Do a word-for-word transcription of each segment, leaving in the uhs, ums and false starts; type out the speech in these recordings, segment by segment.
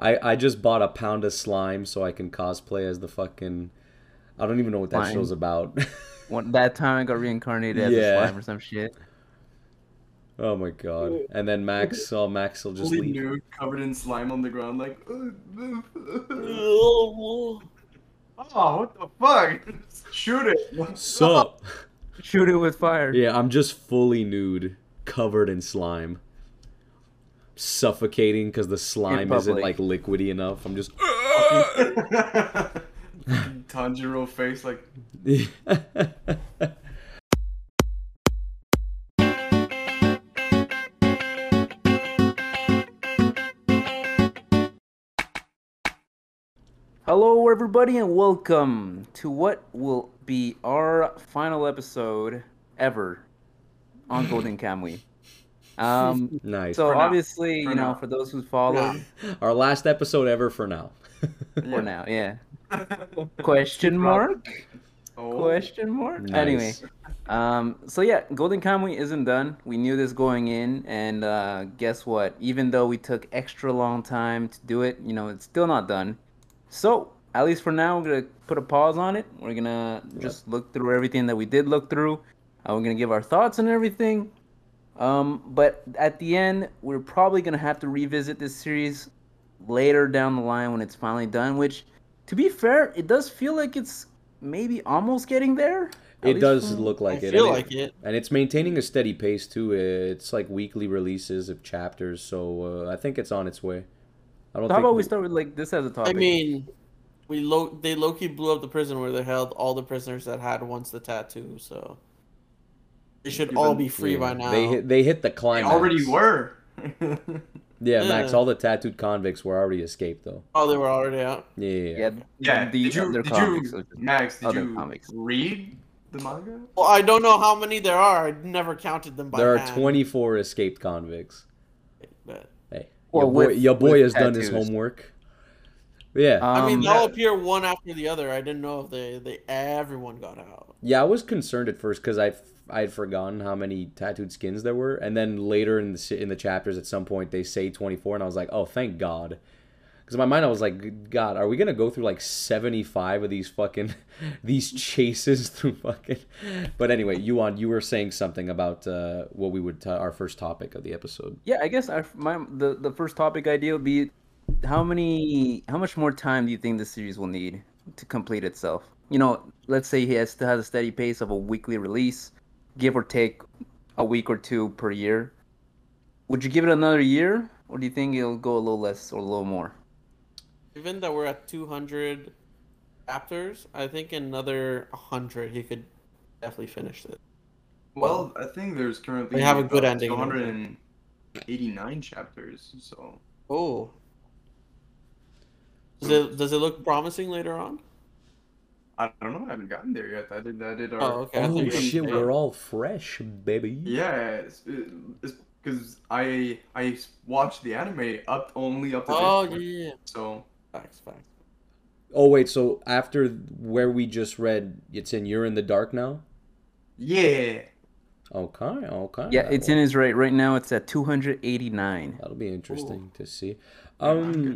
I, I just bought a pound of slime so I can cosplay as the fucking... I don't even know what that slime. show's about. When that time I got reincarnated yeah. as a slime or some shit. Oh my god. And then Max saw oh, Max will just Holy leave. Nerd covered in slime on the ground like... Oh, what the fuck? Shoot it. Sup? Shoot it with fire. Yeah, I'm just fully nude, covered in slime. Suffocating because the slime isn't like liquidy enough. I'm just Tanjiro face like Hello everybody and welcome to what will be our final episode ever on Golden Kamuy. Um, nice. So for obviously, you know, now. for those who follow, yeah. our last episode ever for now. for now, yeah. Question mark? Oh. Question mark? Nice. Anyway, um, so yeah, Golden Kamuy isn't done. We knew this going in, and uh, guess what? Even though we took extra long time to do it, you know, it's still not done. So at least for now, we're gonna put a pause on it. We're gonna yep. just look through everything that we did look through. Uh, we're gonna give our thoughts and everything. Um, but at the end, we're probably going to have to revisit this series later down the line when it's finally done, which, to be fair, it does feel like it's maybe almost getting there. It does look like it. I feel like it. And it's maintaining a steady pace, too. It's like weekly releases of chapters, so uh, I think it's on its way. I don't How think about we start with like this as a topic? I mean, we lo they low-key blew up the prison where they held all the prisoners that had once the tattoo, so... They should all be free yeah. by now. They hit, they hit the climax. They already were. yeah, yeah, Max, all the tattooed convicts were already escaped, though. Oh, they were already out? Yeah. Yeah, yeah. The, did you, did convicts, you Max, did you convicts. read the manga? Well, I don't know how many there are. I never counted them by There are hand. twenty-four escaped convicts. But, hey, well, your, with, boy, your boy has tattoos. done his homework. Yeah, I mean, um, they'll yeah. appear one after the other. I didn't know if they, they everyone got out. Yeah, I was concerned at first because I I had forgotten how many tattooed skins there were, and then later in the in the chapters at some point they say twenty-four, and I was like, oh, thank God, because in my mind I was like, God, are we gonna go through like seventy-five of these fucking these chases through fucking? But anyway, you on you were saying something about uh, what we would t our first topic of the episode. Yeah, I guess our, my the the first topic idea would be. How many? How much more time do you think this series will need to complete itself? You know, let's say he has, still has a steady pace of a weekly release, give or take a week or two per year. Would you give it another year, or do you think it'll go a little less or a little more? Given that we're at two hundred chapters, I think another one hundred he could definitely finish it. Well, I think there's currently they have a good ending. two hundred eighty-nine chapters. So. Oh. Does it, does it look promising later on? I don't know. I haven't gotten there yet. I did. I did. Our, oh, okay. Oh shit! We're there. all fresh, baby. Yeah, because I I watched the anime up only up to oh, this point. yeah. So facts, facts. Oh wait, so after where we just read, it's in You're in the Dark now. Yeah. Okay. Okay. Yeah, it's in his right right now. It's at two hundred eighty nine. That'll be interesting Ooh. to see. Um. Yeah,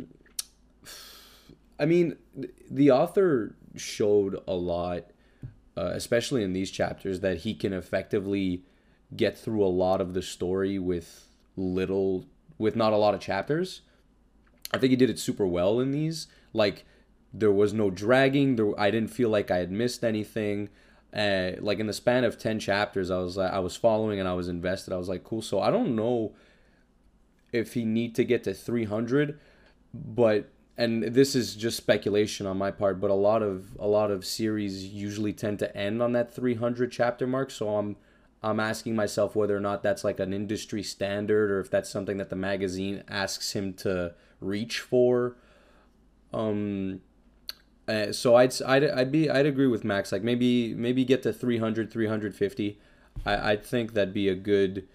I mean, the author showed a lot, uh, especially in these chapters, that he can effectively get through a lot of the story with little, with not a lot of chapters. I think he did it super well in these. Like, there was no dragging. There, I didn't feel like I had missed anything. Uh, like in the span of ten chapters, I was I was following and I was invested. I was like, cool. So I don't know if he need to get to three hundred, but. And this is just speculation on my part, but a lot of a lot of series usually tend to end on that three hundred chapter mark. So I'm I'm asking myself whether or not that's like an industry standard or if that's something that the magazine asks him to reach for. Um, uh, so I'd I'd I'd be I'd agree with Max. Like maybe maybe get to three hundred, three fifty. I I think that'd be a good.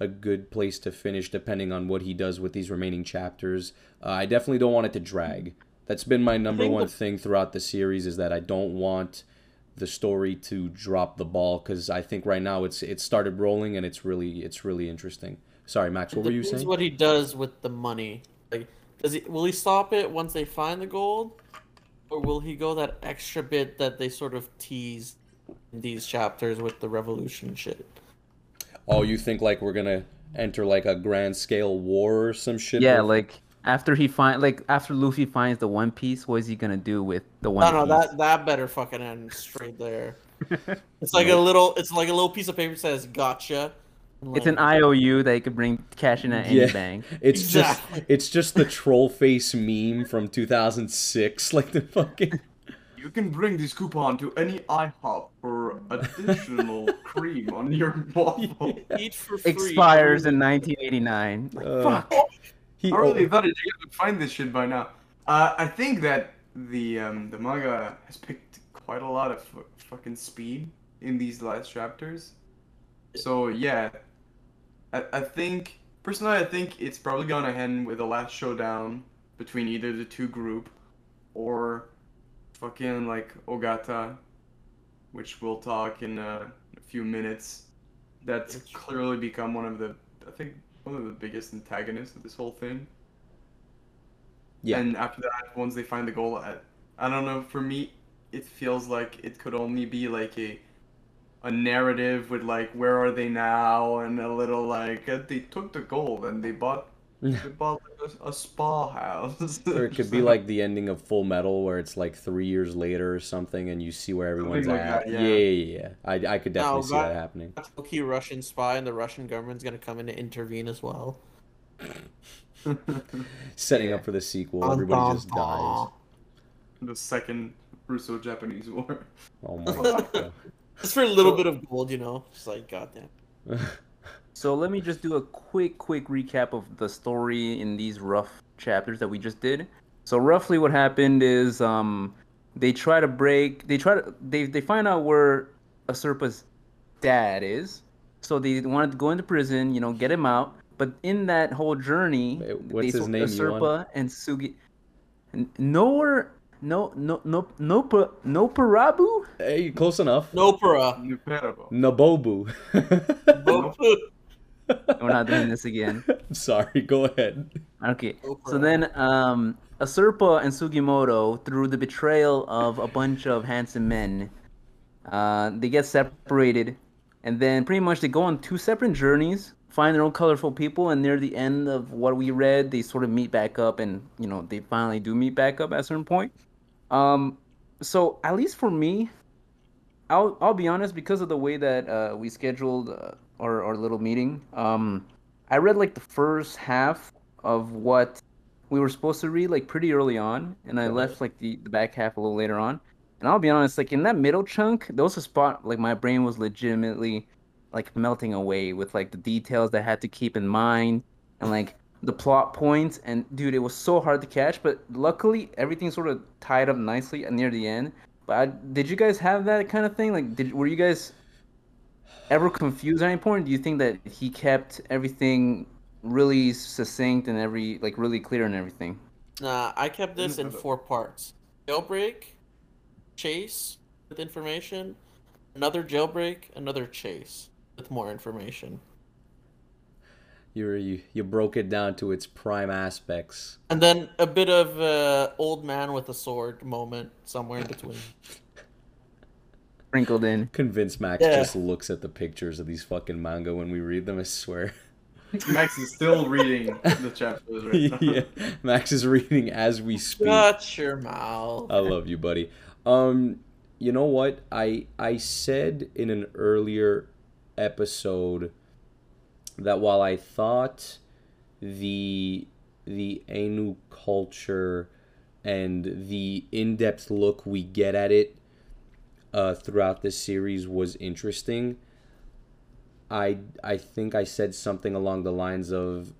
a good place to finish depending on what he does with these remaining chapters. Uh, I definitely don't want it to drag. That's been my number one thing throughout the series is that I don't want the story to drop the ball because I think right now it's it started rolling and it's really it's really interesting. Sorry, Max, what were you saying? What he does with the money. Like Does he, will he stop it once they find the gold? Or will he go that extra bit that they sort of tease in these chapters with the revolution shit? Oh, you think like we're gonna enter like a grand scale war or some shit? Yeah, over? Like after he find like after Luffy finds the One Piece, what is he gonna do with the One Piece? No, no, that that better fucking end straight there. It's like a little, it's like a little piece of paper that says "gotcha." Like, it's an I O U that you could bring cash in at any yeah, bank. It's exactly. just it's just the troll face meme from two thousand six, like the fucking. You can bring this coupon to any IHOP for additional cream on your waffle. Yeah. Eat for free. Expires in nineteen eighty-nine. Like, uh, fuck. He, I really oh. thought you could find this shit by now. Uh, I think that the um, the manga has picked quite a lot of f fucking speed in these last chapters. So yeah. I think, personally, I think it's probably going to end with a last showdown between either the two group or fucking, like, Ogata, which we'll talk in a, a few minutes. That's clearly become one of the, I think, one of the biggest antagonists of this whole thing. Yeah. And after that, once they find the goal, I, I don't know, for me, it feels like it could only be, like, a... a narrative with like where are they now and a little like they took the gold and they bought they bought like a, a spa house. Or it could be like the ending of Full Metal where it's like three years later or something and you see where everyone's like at. That, yeah. yeah, yeah, yeah. I I could definitely now, see that, that happening. That's a key Russian spy and the Russian government's gonna come in to intervene as well. Setting yeah. up for the sequel, everybody just dies. The second Russo-Japanese War. Oh my god. Just for a little so, bit of gold, you know? Just like, goddamn. So let me just do a quick, quick recap of the story in these rough chapters that we just did. So roughly what happened is um, they try to break... They try to they they find out where Asirpa's dad is. So they wanted to go into prison, you know, get him out. But in that whole journey... Wait, what's they, his name? Asirpa and Sugi... Nowhere... No, no, no, no, no, Nopperabō? Hey, close enough. Nopera. Nopperabō. Nabobu. Nabobu. We're not doing this again. I'm sorry, go ahead. Okay, Nopperabō. So then um, Asirpa and Sugimoto, through the betrayal of a bunch of handsome men, uh, they get separated, and then pretty much they go on two separate journeys, find their own colorful people, and near the end of what we read, they sort of meet back up, and, you know, they finally do meet back up at a certain point. Um, so at least for me, I'll I'll be honest, because of the way that uh, we scheduled uh, our our little meeting, um, I read like the first half of what we were supposed to read like pretty early on, and I left like the, the back half a little later on. And I'll be honest, like in that middle chunk, there was a spot like my brain was legitimately like melting away with like the details that I had to keep in mind and like the plot points, and dude, it was so hard to catch, but luckily everything sort of tied up nicely near the end. But I, did you guys have that kind of thing? Like, did were you guys ever confused at any point? Do you think that he kept everything really succinct and every like really clear and everything? Nah, I kept this in four parts: jailbreak, chase with information, another jailbreak, another chase with more information. You're, you you broke it down to its prime aspects. And then a bit of uh, old man with a sword moment somewhere in between. Sprinkled in. Convinced Max yeah. just looks at the pictures of these fucking manga when we read them, I swear. Max is still reading the chapters right now. Yeah, Max is reading as we speak. Shut your mouth. I love you, buddy. Um, you know what? I I said in an earlier episode that while I thought the the Ainu culture and the in-depth look we get at it uh, throughout this series was interesting, I I think I said something along the lines of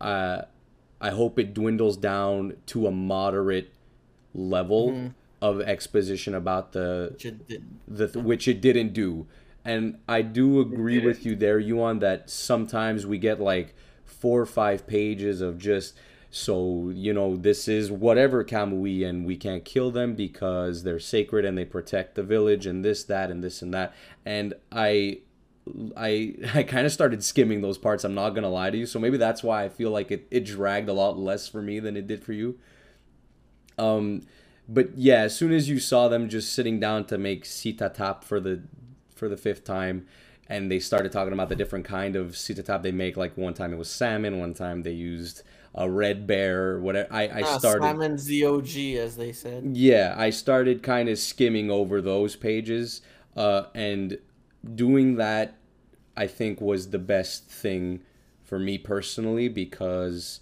uh, I hope it dwindles down to a moderate level mm-hmm. of exposition about the which it didn't, the, which it didn't do. And I do agree with you there, Yuan, that sometimes we get like four or five pages of just, so, you know, this is whatever Kamui and we can't kill them because they're sacred and they protect the village and this, that, and this and that. And I I I kind of started skimming those parts, I'm not gonna lie to you, so maybe that's why I feel like it, it dragged a lot less for me than it did for you. Um, but yeah, as soon as you saw them just sitting down to make sitatap for the for the fifth time, and they started talking about the different kind of sitatap they make, like one time it was salmon, one time they used a red bear, whatever, I, I ah, started... Salmon's the O G, as they said. Yeah, I started kind of skimming over those pages, uh, and doing that, I think, was the best thing for me personally, because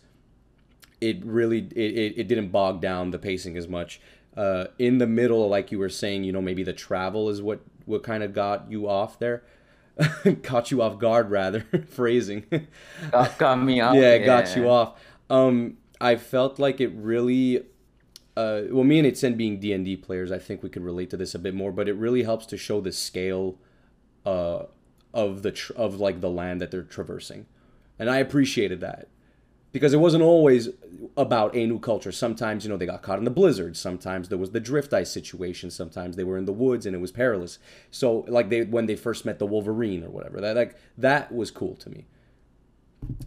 it really, it, it didn't bog down the pacing as much. Uh, in the middle, like you were saying, you know, maybe the travel is what, what kind of got you off there. Caught you off guard, rather. Phrasing. Got, got me off. Yeah, yeah, got you off. Um, I felt like it really... Uh, well, me and Itzen being D and D players, I think we could relate to this a bit more, but it really helps to show the scale uh, of, the tr of like, the land that they're traversing. And I appreciated that. Because it wasn't always about Ainu culture. Sometimes, you know, they got caught in the blizzard. Sometimes there was the drift ice situation. Sometimes they were in the woods and it was perilous. So, like, they when they first met the Wolverine or whatever, that like that was cool to me.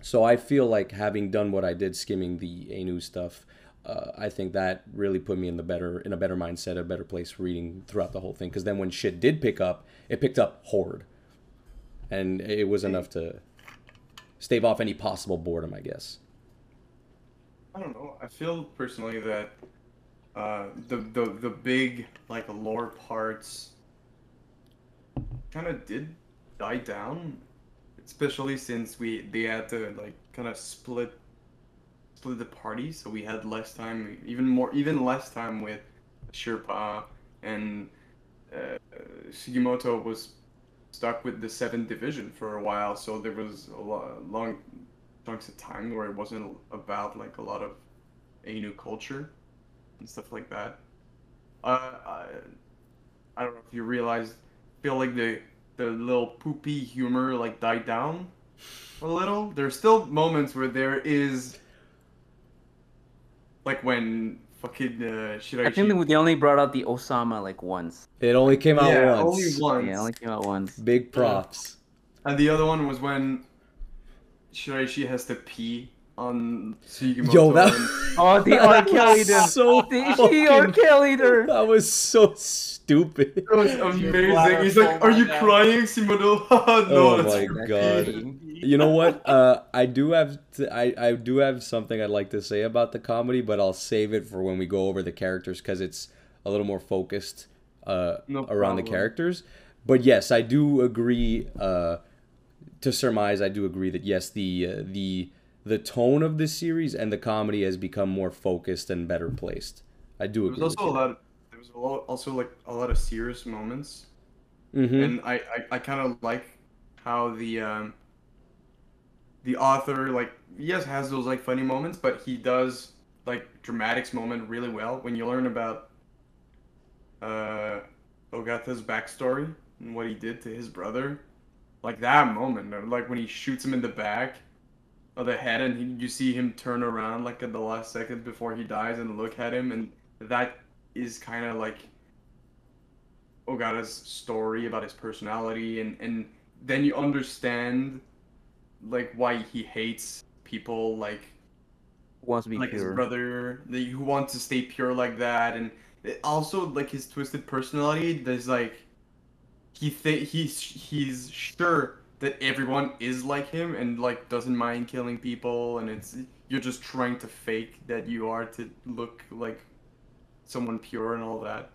So I feel like having done what I did, skimming the Ainu stuff, uh, I think that really put me in the better in a better mindset, a better place reading throughout the whole thing. Because then when shit did pick up, it picked up hard, and it was enough to stave off any possible boredom, I guess. I don't know. I feel personally that uh, the, the the big like lore parts kind of did die down, especially since we they had to like kind of split split the party, so we had less time, even more, even less time with Asirpa, and uh, Sugimoto was stuck with the seventh division for a while, so there was a lot long. chunks of time where it wasn't about like a lot of Ainu culture and stuff like that. Uh, I, I don't know if you realize, feel like the the little poopy humor like died down a little. There's still moments where there is, like when fucking uh, Shiraishi. I think they only brought out the Osama like once. It only came out yeah, once. Only once. Yeah, it only came out once. Big props. Yeah. And the other one was when Shiraishi has to pee on Sugimoto. Yo, that was... Oh, the R-Kelly-der. So the fucking... That was so stupid. It was amazing. He's like, are you crying, Sugimoto? No, oh, my crazy. God. You know what? Uh, I do have to, I, I do have something I'd like to say about the comedy, but I'll save it for when we go over the characters, because it's a little more focused uh, no around the characters. But yes, I do agree... Uh, To surmise, I do agree that yes, the uh, the the tone of this series and the comedy has become more focused and better placed. I do agree. There was also a lot. Of, there was a lot, also like a lot of serious moments, mm-hmm. and I I, I kind of like how the um, the author like yes has those like funny moments, but he does like dramatics moment really well when you learn about uh, Ogata's backstory and what he did to his brother. Like that moment, like when he shoots him in the back of the head, and he, you see him turn around like at the last second before he dies and look at him, and that is kind of like Ogata's story about his personality, and and then you understand like why he hates people like who wants to be like pure. His brother, who wants to stay pure like that, and it also like his twisted personality. There's like. He th he's he's sure that everyone is like him and like doesn't mind killing people, and it's you're just trying to fake that you are to look like someone pure and all that.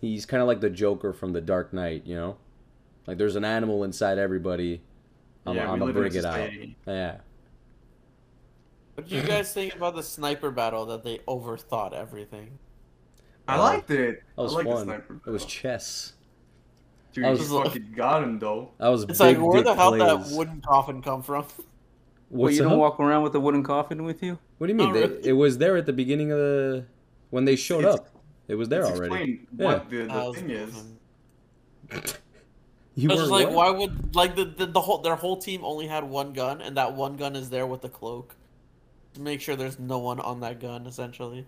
He's kind of like the Joker from The Dark Knight, you know, like there's an animal inside everybody. I'm, yeah, I'm gonna bring it out. Yeah. What did you guys think about the sniper battle? That they overthought everything. I liked it. That was I liked fun. The sniper battle. It was chess. Dude, I was fucking got him though. I was. It's big like where the hell did that wooden coffin come from? Well, you up? Don't walk around with a wooden coffin with you. What do you mean? They, really. It was there at the beginning of the when they showed it's, up. It was there it's already. Yeah. What the, the uh, thing is? You I was were just like, what? Why would like the, the the whole their whole team only had one gun, and that one gun is there with the cloak to make sure there's no one on that gun, essentially.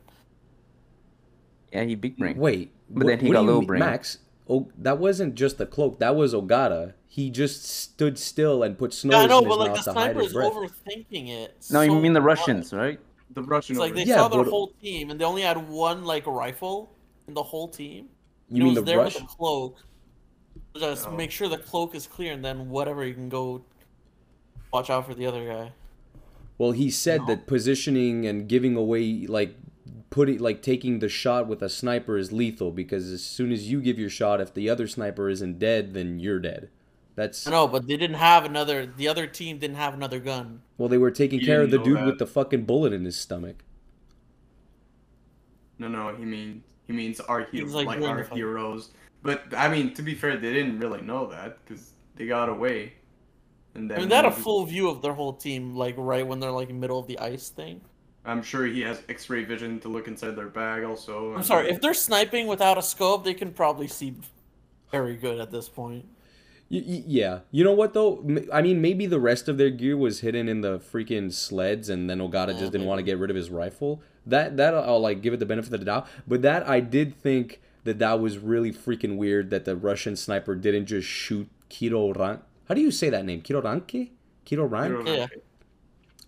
Yeah, he big brain. Wait, but what, then he got low brain. Max. Oh, that wasn't just the cloak. That was Ogata. He just stood still and put snow yeah, in know, his mouth like, to hide his breath. No, but like the sniper is overthinking it. No, so you mean the Russians, much. right? The Russians. Like they yeah, saw their but... whole team, and they only had one like rifle in the whole team. You mean it was the there Russian? With the cloak. Just no. make sure the cloak is clear, and then whatever you can go. Watch out for the other guy. Well, he said no. that positioning and giving away like. Put it like taking the shot with a sniper is lethal because as soon as you give your shot, if the other sniper isn't dead, then you're dead. That's I know, but they didn't have another. The other team didn't have another gun. Well, they were taking he care of the dude that. with the fucking bullet in his stomach. No, no, he mean he means our heroes, like, like our heroes. But I mean, to be fair, they didn't really know that because they got away. And then I mean, that a just... full view of their whole team, like right when they're like middle of the ice thing. I'm sure he has X-ray vision to look inside their bag also. I'm sorry, if they're sniping without a scope, they can probably see very good at this point. Y yeah. You know what, though? I mean, maybe the rest of their gear was hidden in the freaking sleds, and then Ogata yeah, just didn't want to get rid of his rifle. That, that I'll like give it the benefit of the doubt. But that, I did think that that was really freaking weird that the Russian sniper didn't just shoot Kiroranke. How do you say that name? Kiroranke? Kiroranke? Yeah.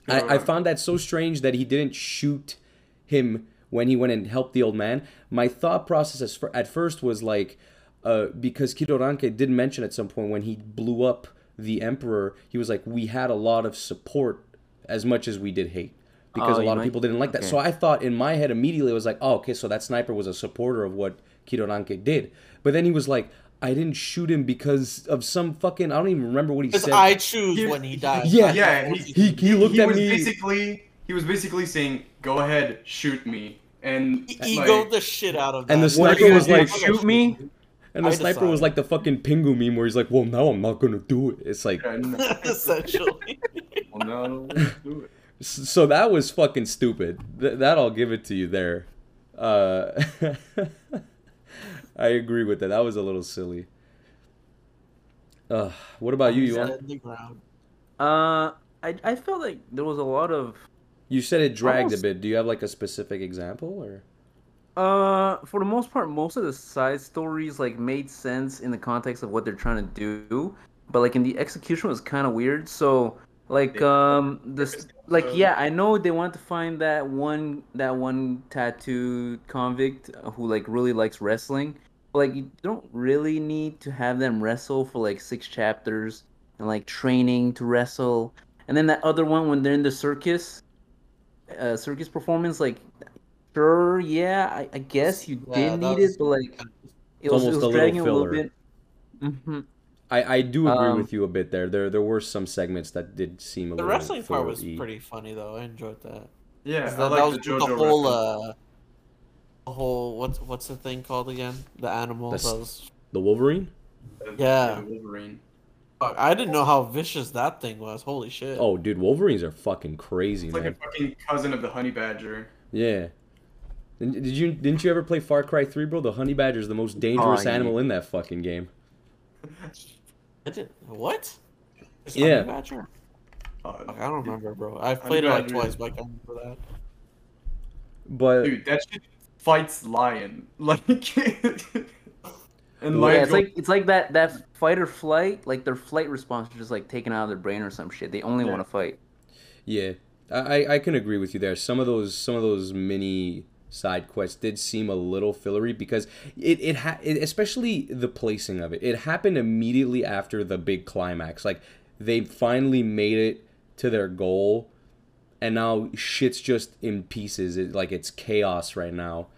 I, I found that so strange that he didn't shoot him when he went and helped the old man. My thought process at first was like, uh, because Kiroranke did mention at some point when he blew up the emperor, he was like, we had a lot of support as much as we did hate. Because oh, a lot of people didn't like that. Okay. So I thought in my head immediately, it was like, oh, okay, so that sniper was a supporter of what Kiroranke did. But then he was like, I didn't shoot him because of some fucking... I don't even remember what he said. Because I choose he, when he died. Yeah, yeah. He, he, he looked he at was me... Basically, he was basically saying, go ahead, shoot me. And... He egoed like, the shit out of that. And the sniper what, was like, shoot me? And the I sniper decided. was like the fucking Pingu meme where he's like, well, no, I'm not gonna do it. It's like... Essentially. Well, no, I don't wanna do it. So that was fucking stupid. Th that I'll give it to you there. Uh... I agree with that. That was a little silly. Uh, what about you, Yuan? Uh, I I felt like there was a lot of. You said it dragged almost, a bit. Do you have like a specific example or? Uh, for the most part, most of the side stories like made sense in the context of what they're trying to do, but like in the execution was kind of weird. So like um this like yeah, I know they want to find that one that one tattooed convict who like really likes wrestling. Like, you don't really need to have them wrestle for, like, six chapters and, like, training to wrestle. And then that other one, when they're in the circus, uh, circus performance, like, sure, yeah, I, I guess you yeah, did need was, it, but, like, it was, it was dragging a little, a little bit. Mm-hmm. I, I do agree um, with you a bit there. There there were some segments that did seem a little... The wrestling part was pretty funny, though. I enjoyed that. Yeah, I that, like that the was the whole... Uh, whole what's what's the thing called again? The animal those the Wolverine? Yeah. yeah Wolverine. Fuck, I didn't know how vicious that thing was. Holy shit. Oh dude, Wolverines are fucking crazy. It's like man. a fucking cousin of the honey badger. Yeah. And did you didn't you ever play Far Cry three, bro? The honey badger is the most dangerous oh, animal in that fucking game. I did, what? It's yeah. Honey badger? Oh, fuck, I don't remember, bro. I've played it like twice, but I can't remember that. But dude, that shit fights lion like and lion yeah, it's like it's like that that fight or flight, like their flight response is just like taken out of their brain or some shit. They only yeah. want to fight. Yeah, I I can agree with you there. Some of those some of those mini side quests did seem a little fillery because it it, ha it especially the placing of it. It happened immediately after the big climax. Like they finally made it to their goal. And now shit's just in pieces. It, like, it's chaos right now.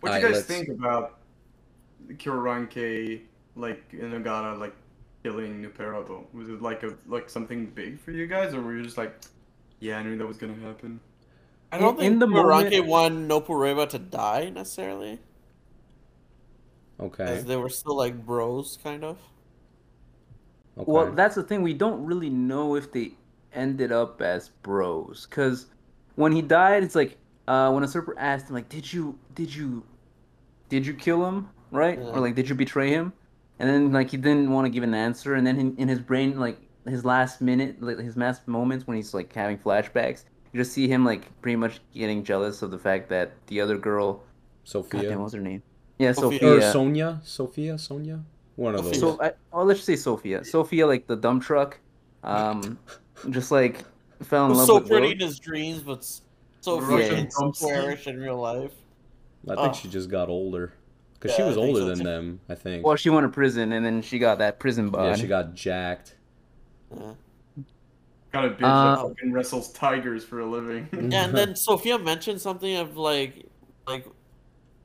What do you guys think about Kiroranke, like, and Ogata, like, killing Nopperabō? Was it, like, a like something big for you guys? Or were you just like, yeah, I knew that was going to happen? I don't think Kiroranke wanted Nopperabō to die, necessarily. Okay. Because they were still, like, bros, kind of. Okay. Well, that's the thing. We don't really know if they... ended up as bros, because when he died, it's like uh when a serper asked him, like, did you did you did you kill him, right? Yeah. Or like, did you betray him? And then like he didn't want to give an answer, and then in, in his brain, like his last minute, like his last moments when he's like having flashbacks, you just see him like pretty much getting jealous of the fact that the other girl, Sofia, God damn, what was her name? Yeah, Sophia. Or Sonia. Sophia? Sonia? One of those. So, I, oh, let's say Sophia. Sophia, like the dump truck, um, just like fell in love so with so pretty in his dreams, but so yeah. flourish in real life. I think oh. she just got older. Because yeah, she was older so than them, I think. Well, she went to prison, and then she got that prison bod. Yeah, she got jacked. Yeah. Got a bitch uh, that fucking wrestles tigers for a living. Yeah, and then Sophia mentioned something of, like, like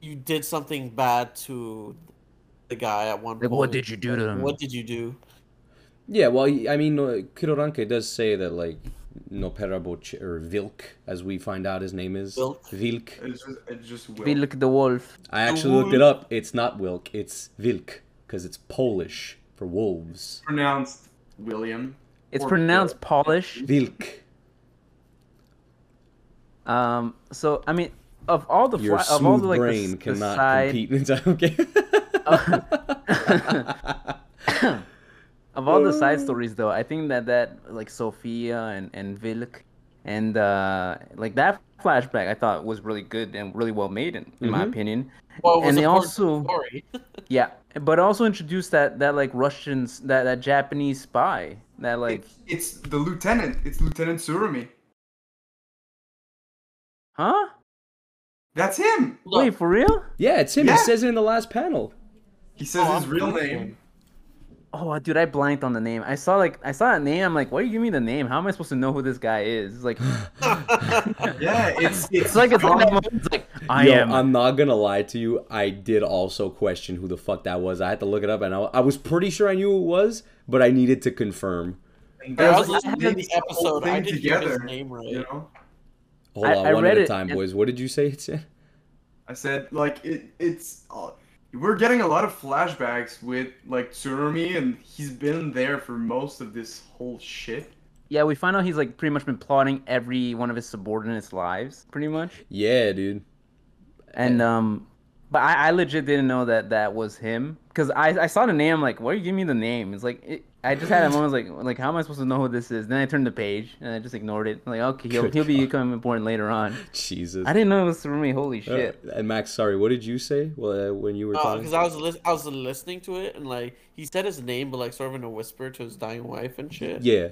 you did something bad to the guy at one like, point. What did you do to him? What did you do? Yeah, well, I mean, Kiroranke does say that, like, Nopperabō or Wilk, as we find out his name is. Wilk. Wilk. It's just, it's just Wilk. Wilk the wolf. I actually looked it up. It's not Wilk. It's Wilk, because it's Polish for wolves. It's pronounced William. It's pronounced Wilk. Polish. Wilk. Um. So I mean, of all the your of all the like brain the, cannot the side... compete. Okay. uh, Of all the side stories, though, I think that that like Sophia and and Wilk, and uh, like that flashback, I thought was really good and really well made in, in mm-hmm. my opinion. Well, it was and they also, story. yeah, but also introduced that that like Russians, that that Japanese spy, that like it's, it's the lieutenant. It's Lieutenant Tsurumi. Huh? That's him. Wait, Look. for real? Yeah, it's him. Yeah. He says it in the last panel. He says oh, his I'm real name. Him. Oh, dude, I blanked on the name. I saw like I saw that name. I'm like, why are you giving me the name? How am I supposed to know who this guy is? It's like, yeah, it's, it's, it's like it's, it's like I Yo, am. I'm not gonna lie to you. I did also question who the fuck that was. I had to look it up, and I, I was pretty sure I knew who it was, but I needed to confirm. I, I was listening to the episode. I didn't get his name right. You know? Hold I, on, I one at a time, it, boys. What did you say it said? I said like it. It's. Uh, We're getting a lot of flashbacks with, like, Tsurumi, and he's been there for most of this whole shit. Yeah, we find out he's, like, pretty much been plotting every one of his subordinates' lives, pretty much. Yeah, dude. And, yeah. um, but I, I legit didn't know that that was him. Because I, I saw the name, I'm like, why are you giving me the name? It's like, it, I just had a moment, like, like, how am I supposed to know who this is? Then I turned the page, and I just ignored it. I'm like, okay, he'll, he'll be becoming important later on. Jesus. I didn't know it was Tsurumi, holy shit. Uh, and Max, sorry, what did you say when you were uh, talking? Because I was li I was listening to it, and, like, he said his name, but, like, sort of in a whisper to his dying wife and shit. Yeah.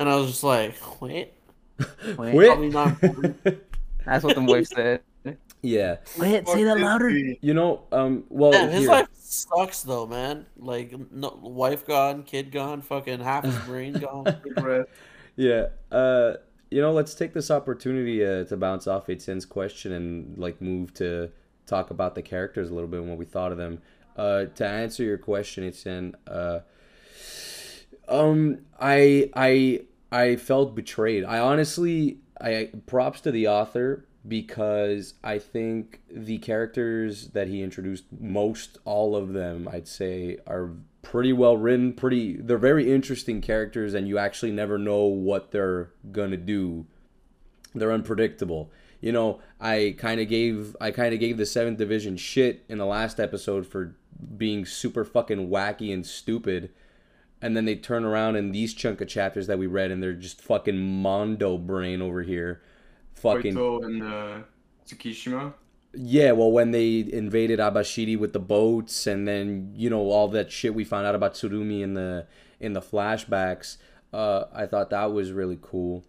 And I was just like, quit. Quit? Quit? Not That's what the wife said. Yeah. Wait, say that louder. You know, um, well, yeah, his here. life sucks though, man. Like, no, wife gone, kid gone, fucking half his brain gone. yeah. Uh, you know, let's take this opportunity uh, to bounce off Itzen's question and like move to talk about the characters a little bit and what we thought of them. Uh, to answer your question, Itzen, uh, um, I, I, I felt betrayed. I honestly, I props to the author. Because I think the characters that he introduced, most all of them, I'd say, are pretty well written. Pretty, they're very interesting characters, and you actually never know what they're gonna do. They're unpredictable. You know, I kind of gave, I kind of gave the Seventh Division shit in the last episode for being super fucking wacky and stupid, and then they turn around in these chunk of chapters that we read, and they're just fucking mondo brain over here. Fucking Koito and uh, Tsukishima. Yeah, well, when they invaded Abashiri with the boats, and then you know all that shit we found out about Tsurumi in the in the flashbacks, uh, I thought that was really cool.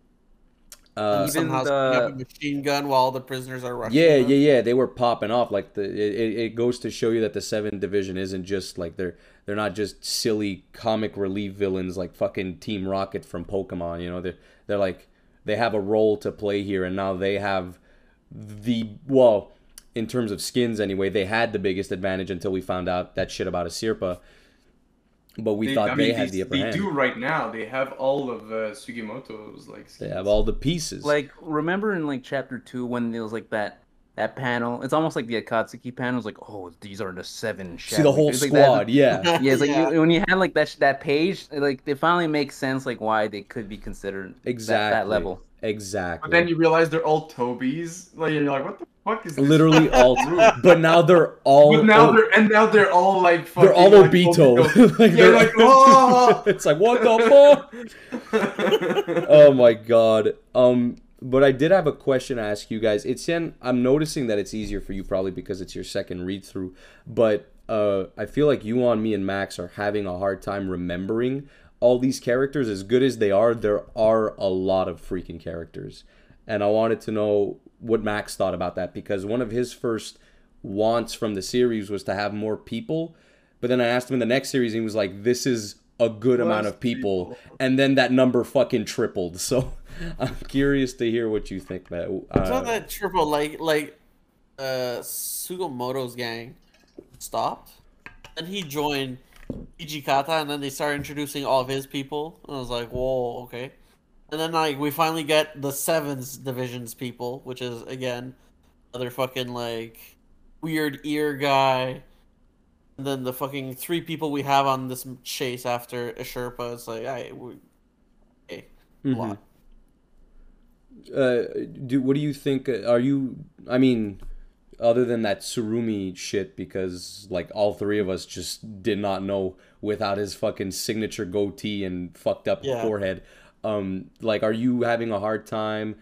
Uh, Even somehow the a machine gun while the prisoners are rushing. Yeah, them. yeah, yeah. They were popping off. Like the it, it goes to show you that the Seventh Division isn't just like they're they're not just silly comic relief villains like fucking Team Rocket from Pokemon. You know, they they're like. They have a role to play here, and now they have the, well, in terms of skins anyway, they had the biggest advantage until we found out that shit about Asirpa. But we they, thought I mean, they had they, the upper they hand. They do right now. They have all of uh, Sugimoto's, like, skins. They have all the pieces. Like, remember in, like, Chapter two when there was, like, that that panel? It's almost like the Akatsuki panel. It's like, oh, these are the seven chapters. See, the whole squad, like that, yeah. Yeah, it's like yeah. You, when you had, like, that that page, like, it finally makes sense, like, why they could be considered exactly. that, that level. Exactly. But then you realize they're all Tobies. Like, you're like, what the fuck is this? Literally all. But now they're all. But now oh, they're, and now they're all, like, fucking. They're all like, Obito. like, yeah, they're like, oh! It's like, what the fuck? Oh, my God. Um... But I did have a question to ask you guys. It's in, I'm noticing that it's easier for you probably because it's your second read through, but uh, I feel like you on me and Max are having a hard time remembering all these characters. As good as they are, there are a lot of freaking characters. And I wanted to know what Max thought about that, because one of his first wants from the series was to have more people. But then I asked him in the next series, and he was like, this is a good Most amount of people. people. And then that number fucking tripled. So I'm curious to hear what you think. That, uh, it's not that triple, like, like uh, Sugimoto's gang stopped. And he joined Hijikata, and then they started introducing all of his people. And I was like, whoa, okay. And then, like, we finally get the seventh Division's people, which is, again, another fucking, like, weird ear guy. And then the fucking three people we have on this chase after Asirpa. It's like, I, we, okay, mm-hmm. a lot. Uh, do, what do you think? Are you, I mean, other than that Tsurumi shit, because, like, all three of us just did not know without his fucking signature goatee and fucked up yeah. forehead. Um, like, are you having a hard time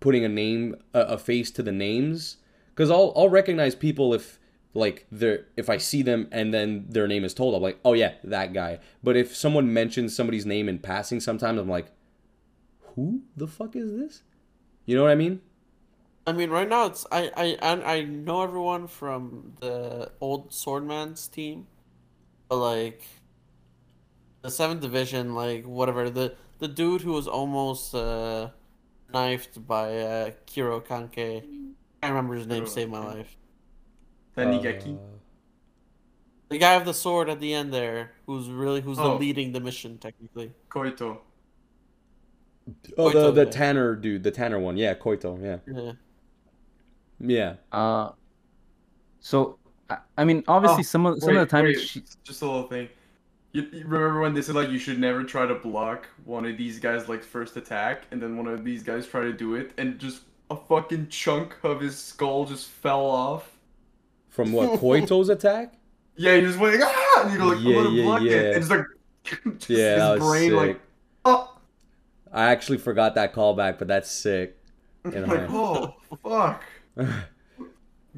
putting a name, a, a face to the names? Because I'll I'll recognize people if, like, they're if I see them and then their name is told, I'm like, oh yeah, that guy. But if someone mentions somebody's name in passing, sometimes I'm like, who the fuck is this? You know what I mean? I mean, right now it's I I I know everyone from the old Swordman's team, but, like, the seventh Division, like, whatever the. The dude who was almost uh, knifed by uh, Kiroranke. I remember his name, Kiroranke. Saved my life. Tanigaki. Uh, the guy with the sword at the end there, who's really who's oh. the leading the mission technically. Koito. Oh, Koito, the the yeah. Tanner dude, the Tanner one, yeah, Koito, yeah. Yeah. Yeah. Uh, so I, I mean, obviously, oh, some of some wait, of the time, wait, she... just a little thing. You remember when they said, like, you should never try to block one of these guys, like, first attack, and then one of these guys try to do it, and just a fucking chunk of his skull just fell off? From what, Koito's attack? Yeah, he just went, like, ah! And you go, like, yeah, I'm gonna yeah, block yeah. it. And it's like, just yeah, his brain, sick. Like, oh! I actually forgot that callback, but that's sick. Like, oh, fuck.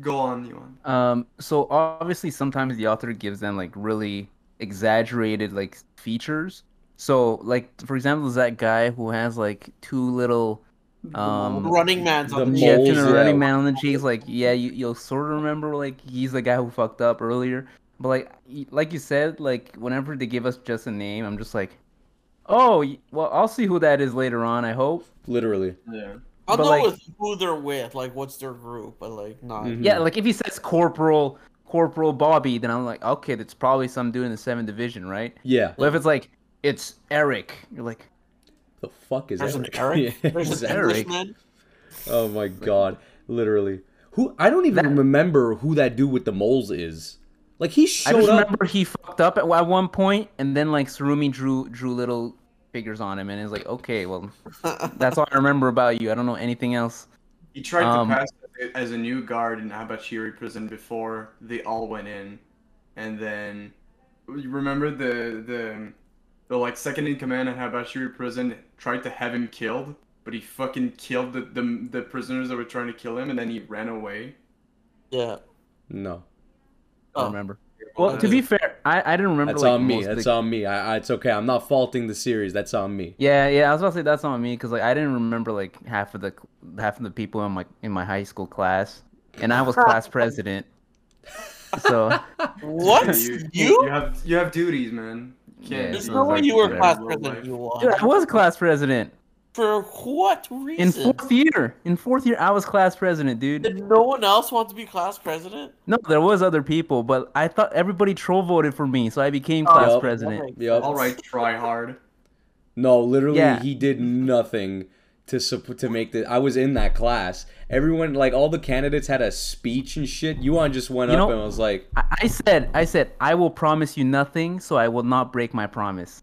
Go on, you on. Um, so, obviously, sometimes the author gives them, like, really... exaggerated, like, features. So, like, for example, is that guy who has, like, two little um running man's on the chest and a running man on the cheeks. Like, yeah, you, you'll sort of remember, like, he's the guy who fucked up earlier. But, like, like you said, like, whenever they give us just a name, I'm just like, oh, well, I'll see who that is later on, I hope. Literally. Yeah. I'll but know, like, with who they're with, like, what's their group, but, like, not. Mm-hmm. Yeah, like, if he says Corporal... Corporal Bobby, then I'm like, okay, that's probably some dude in the seventh Division, right? Yeah. But if it's like, it's Eric, you're like, the fuck is there's Eric? Eric? Yeah. There's Eric. Oh my god, literally. Who? I don't even that, remember who that dude with the moles is. Like, he showed up. I just up. remember he fucked up at, at one point, and then, like, Tsurumi drew drew little figures on him, and it's like, okay, well, that's all I remember about you. I don't know anything else. He tried um, to pass as a new guard in Abashiri prison before they all went in, and then you remember the the the like second in command at Abashiri prison tried to have him killed, but he fucking killed the, the the prisoners that were trying to kill him, and then he ran away. Yeah. No. Oh. I don't remember. Well, to be fair, I, I didn't remember. That's like, on me. That's the... on me. I, I it's okay. I'm not faulting the series. That's on me. Yeah, yeah. I was about to say that's on me because, like, I didn't remember, like, half of the half of the people in my in my high school class, and I was class president. So what you you have you have duties, man. You can't, yeah, there's no way you were class president. You Dude, I was class president. For what reason? In fourth year. In fourth year, I was class president, dude. Did no one else want to be class president? No, there was other people, but I thought everybody troll voted for me, so I became oh, class yep. president. Yep. All right, try hard. No, literally, yeah. he did nothing to to make the. I was in that class. Everyone, like, all the candidates had a speech and shit. Yuan just went you up know, and was like, I, I said, I said, I will promise you nothing, so I will not break my promise.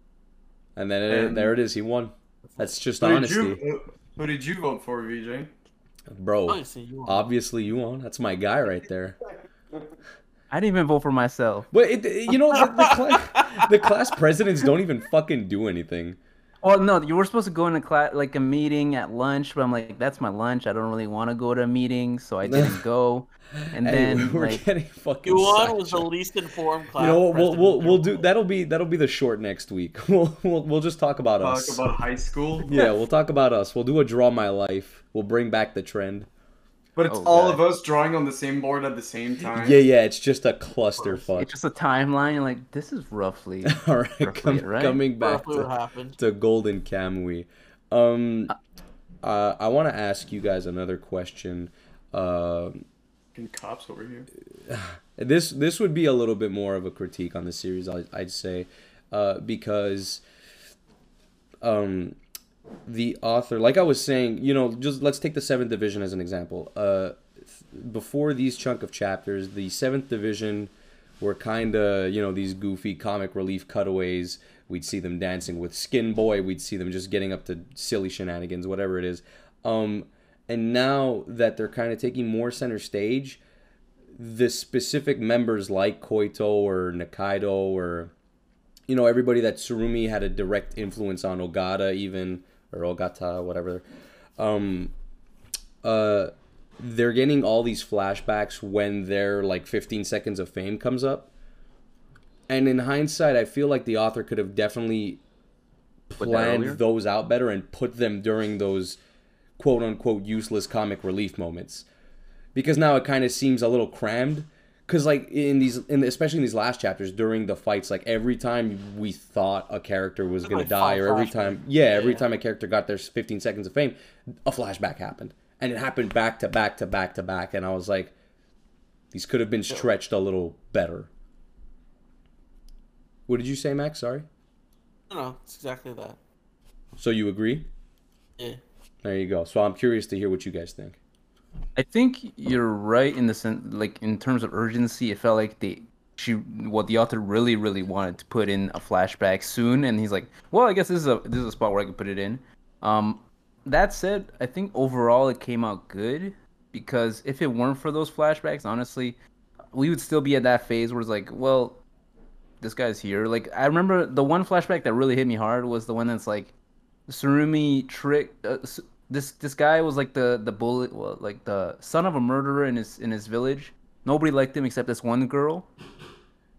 And then it, and... there it is. He won. That's just who honesty. Did you, who did you vote for, V J? Bro, obviously you, obviously you won. That's my guy right there. I didn't even vote for myself. But, it, you know, the, the, class, the class presidents don't even fucking do anything. Well, no, you were supposed to go in a class, like a meeting at lunch, but I'm like, that's my lunch. I don't really want to go to a meeting, so I didn't go. And hey, then we're like, getting fucking. Yuan was the least informed class. You know, we'll we'll, we'll, we'll do that'll be that'll be the short next week. We'll we'll, we'll just talk about talk us. Talk about high school. Yeah, we'll talk about us. We'll do a draw my life. We'll bring back the trend. But it's oh, all God. of us drawing on the same board at the same time. Yeah, yeah, it's just a clusterfuck. It's just a timeline. Like, this is roughly. all right, roughly com right, coming back to, to Golden Kamuy. Um, uh, I want to ask you guys another question. Uh, Fucking cops over here. This this would be a little bit more of a critique on the series, I, I'd say, uh, because. Um. The author, like I was saying, you know, just let's take the seventh division as an example. Uh, th before these chunk of chapters, the seventh division were kind of, you know, these goofy comic relief cutaways. We'd see them dancing with Skin Boy. We'd see them just getting up to silly shenanigans, whatever it is. Um, and now that they're kind of taking more center stage, the specific members like Koito or Nikaidō or, you know, everybody that Tsurumi had a direct influence on, Ogata even... or Ogata, whatever. Um, uh, they're getting all these flashbacks when their like fifteen seconds of fame comes up. And in hindsight, I feel like the author could have definitely planned those out better and put them during those quote unquote useless comic relief moments. Because now it kind of seems a little crammed. Because like in these, in the, especially in these last chapters, during the fights, like every time we thought a character was gonna like die, or every time, yeah, every yeah. time a character got their fifteen seconds of fame, a flashback happened, and it happened back to back to back to back, and I was like, these could have been stretched a little better. What did you say, Max? Sorry. No, no, it's exactly that. So you agree? Yeah. There you go. So I'm curious to hear what you guys think. I think you're right in the sense, like in terms of urgency, it felt like the she what the author really, really wanted to put in a flashback soon, and he's like, well, I guess this is a this is a spot where I can put it in. Um, that said, I think overall it came out good, because if it weren't for those flashbacks, honestly, we would still be at that phase where it's like, well, this guy's here. Like I remember the one flashback that really hit me hard was the one that's like, Tsurumi trick. Uh, This this guy was like the the bullet, well, like the son of a murderer in his in his village. Nobody liked him except this one girl.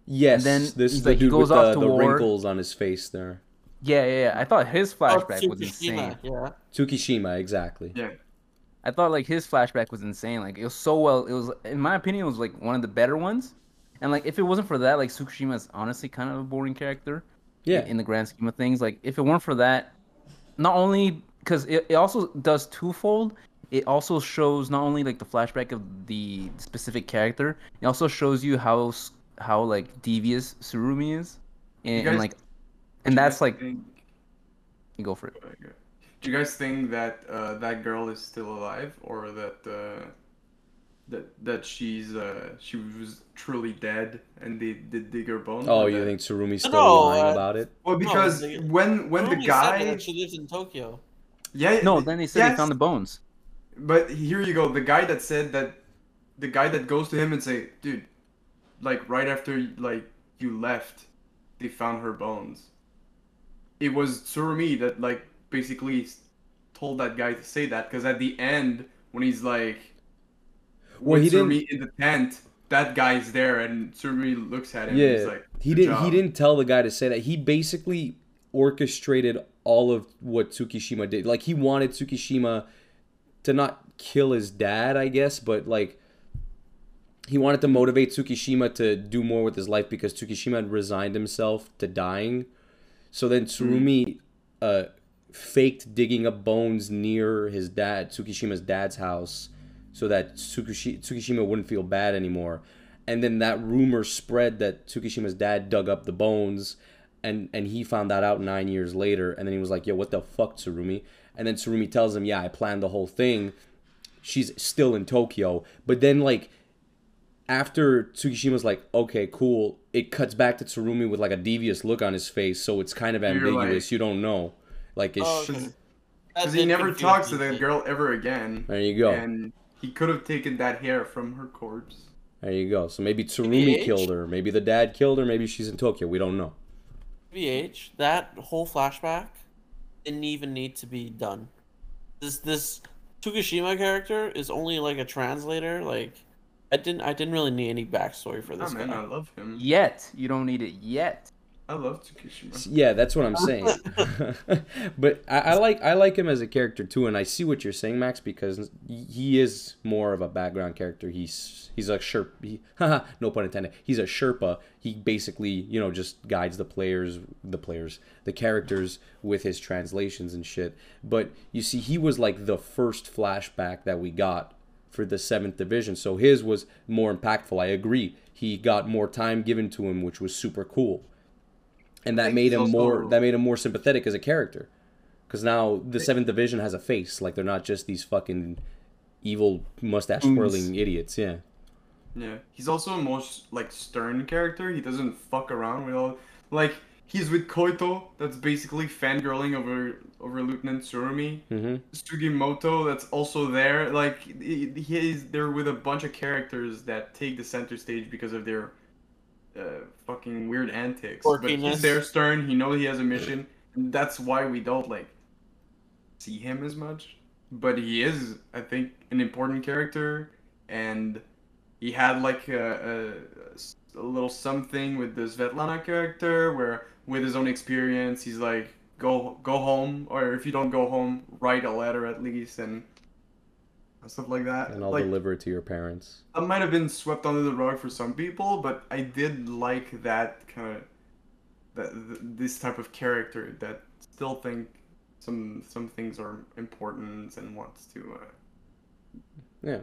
Yes, and then this is the like, dude goes with off the, to the wrinkles on his face there. Yeah, yeah, yeah. I thought his flashback oh, was insane. Yeah. Tsukishima, exactly. Yeah. I thought like his flashback was insane. Like it was so well. It was, in my opinion, it was like one of the better ones. And like if it wasn't for that, like Tsukishima is honestly kind of a boring character. Yeah. In, in the grand scheme of things, like if it weren't for that, not only. Because it, it also does twofold. It also shows not only like the flashback of the specific character, it also shows you how how like devious Tsurumi is, and, guys, and like, and that's like. Think, you go for it. Do you guys think that uh, that girl is still alive, or that uh, that that she's uh, she was truly dead and they did dig her bones? Oh, you that? think Tsurumi's still no, lying uh, about it? Well, because no, when when Tsurumi the guy said that she lives in Tokyo. Yeah. No, then he said yes. he found the bones. But here you go. The guy that said that, the guy that goes to him and say, "Dude, like right after like you left, they found her bones." It was Tsurumi that like basically told that guy to say that, because at the end when he's like, "Well, he Tsurumi didn't in the tent." That guy's there, and Tsurumi looks at him. Yeah, and he's like, he didn't. Job. He didn't tell the guy to say that. He basically orchestrated all of what Tsukishima did. Like, he wanted Tsukishima to not kill his dad, I guess, but, like, he wanted to motivate Tsukishima to do more with his life, because Tsukishima had resigned himself to dying. So then Tsurumi uh, faked digging up bones near his dad, Tsukishima's dad's house, so that Tsukishi Tsukishima wouldn't feel bad anymore. And then that rumor spread that Tsukishima's dad dug up the bones, And, and he found that out nine years later. And then he was like, yo, what the fuck, Tsurumi? And then Tsurumi tells him, yeah, I planned the whole thing. She's still in Tokyo. But then, like, after Tsukishima's like, okay, cool, it cuts back to Tsurumi with, like, a devious look on his face. So it's kind of ambiguous. Like, you don't know. Like, it's... Because oh, he never talks to that girl ever again. There you go. And he could have taken that hair from her corpse. There you go. So maybe Tsurumi killed her. Maybe the dad killed her. Maybe she's in Tokyo. We don't know. B H, that whole flashback didn't even need to be done. This this Tsukishima character is only like a translator. Like, I didn't I didn't really need any backstory for this. Oh, man, guy. I love him. Yet you don't need it yet. I love Tsukishima. Yeah, that's what I'm saying. But I, I like I like him as a character too, and I see what you're saying, Max, because he is more of a background character. He's he's a Sherpa. He, no pun intended. He's a Sherpa. He basically, you know, just guides the players, the players, the characters with his translations and shit. But you see, he was like the first flashback that we got for the seventh division, so his was more impactful. I agree. He got more time given to him, which was super cool. And that made him more. That made him more sympathetic as a character, because now the Seventh Division has a face. Like, they're not just these fucking evil mustache twirling idiots. Yeah. Yeah. He's also a most like stern character. He doesn't fuck around with all. Like, he's with Koito. That's basically fangirling over over Lieutenant Tsurumi. Mm-hmm. Sugimoto. That's also there. Like, he's there with a bunch of characters that take the center stage because of their. Uh, fucking weird antics, but he's there stern. He knows he has a mission, and that's why we don't like see him as much. But he is, I think, an important character, and he had like a, a, a little something with the Svetlana character, where with his own experience, he's like, go go home, or if you don't go home, write a letter at least, and stuff like that. And I'll like, deliver it to your parents. That might have been swept under the rug for some people, but I did like that kind of that th this type of character that still think some some things are important and wants to. Uh...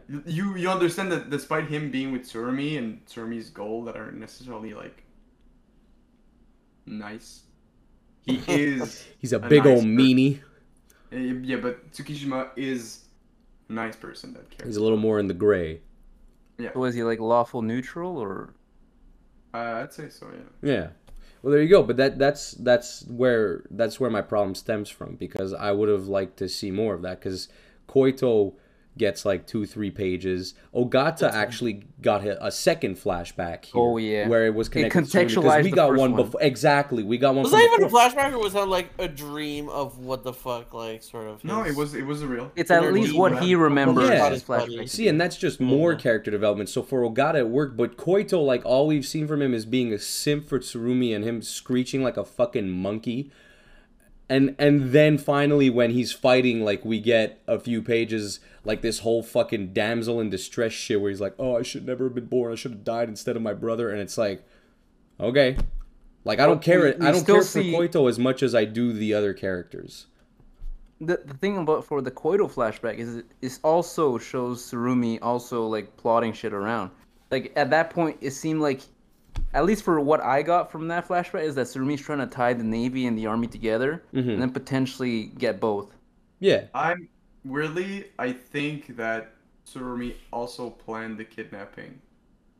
Yeah. You you understand that despite him being with Tsurumi and Tsurumi's goal that aren't necessarily like nice, he is. He's a, a big nice old meanie. Yeah, but Tsukishima is. Nice person that cares. He's a little more in the gray. Yeah. Was he like lawful neutral or? Uh, I'd say so. Yeah. Yeah. Well, there you go. But that that's that's where that's where my problem stems from, because I would have liked to see more of that, because Koito gets like two three pages. Ogata that's actually funny. Got a, a second flashback. Here, oh yeah. Where it was connected. It contextualized to we got one, one before. Exactly. We got one. Was that even a flashback, or was that like a dream of what the fuck, like sort of? His... No, it was. It was a real. It's at least what he remembers. Yeah. His flashback. See, and that's just more yeah. character development. So for Ogata, it worked, but Koito, like all we've seen from him is being a simp for Tsurumi and him screeching like a fucking monkey. And and then finally when he's fighting, like we get a few pages like this whole fucking damsel in distress shit where he's like, oh, I should never have been born. I should have died instead of my brother. And it's like, okay, like I don't care. I don't care for Koito as much as I do the other characters. The the thing about for the Koito flashback is it is also shows Tsurumi also like plotting shit around. Like at that point, it seemed like. At least for what I got from that flashback is that Tsurumi's trying to tie the Navy and the Army together, mm-hmm. and then potentially get both. Yeah. I'm weirdly, I think that Tsurumi also planned the kidnapping.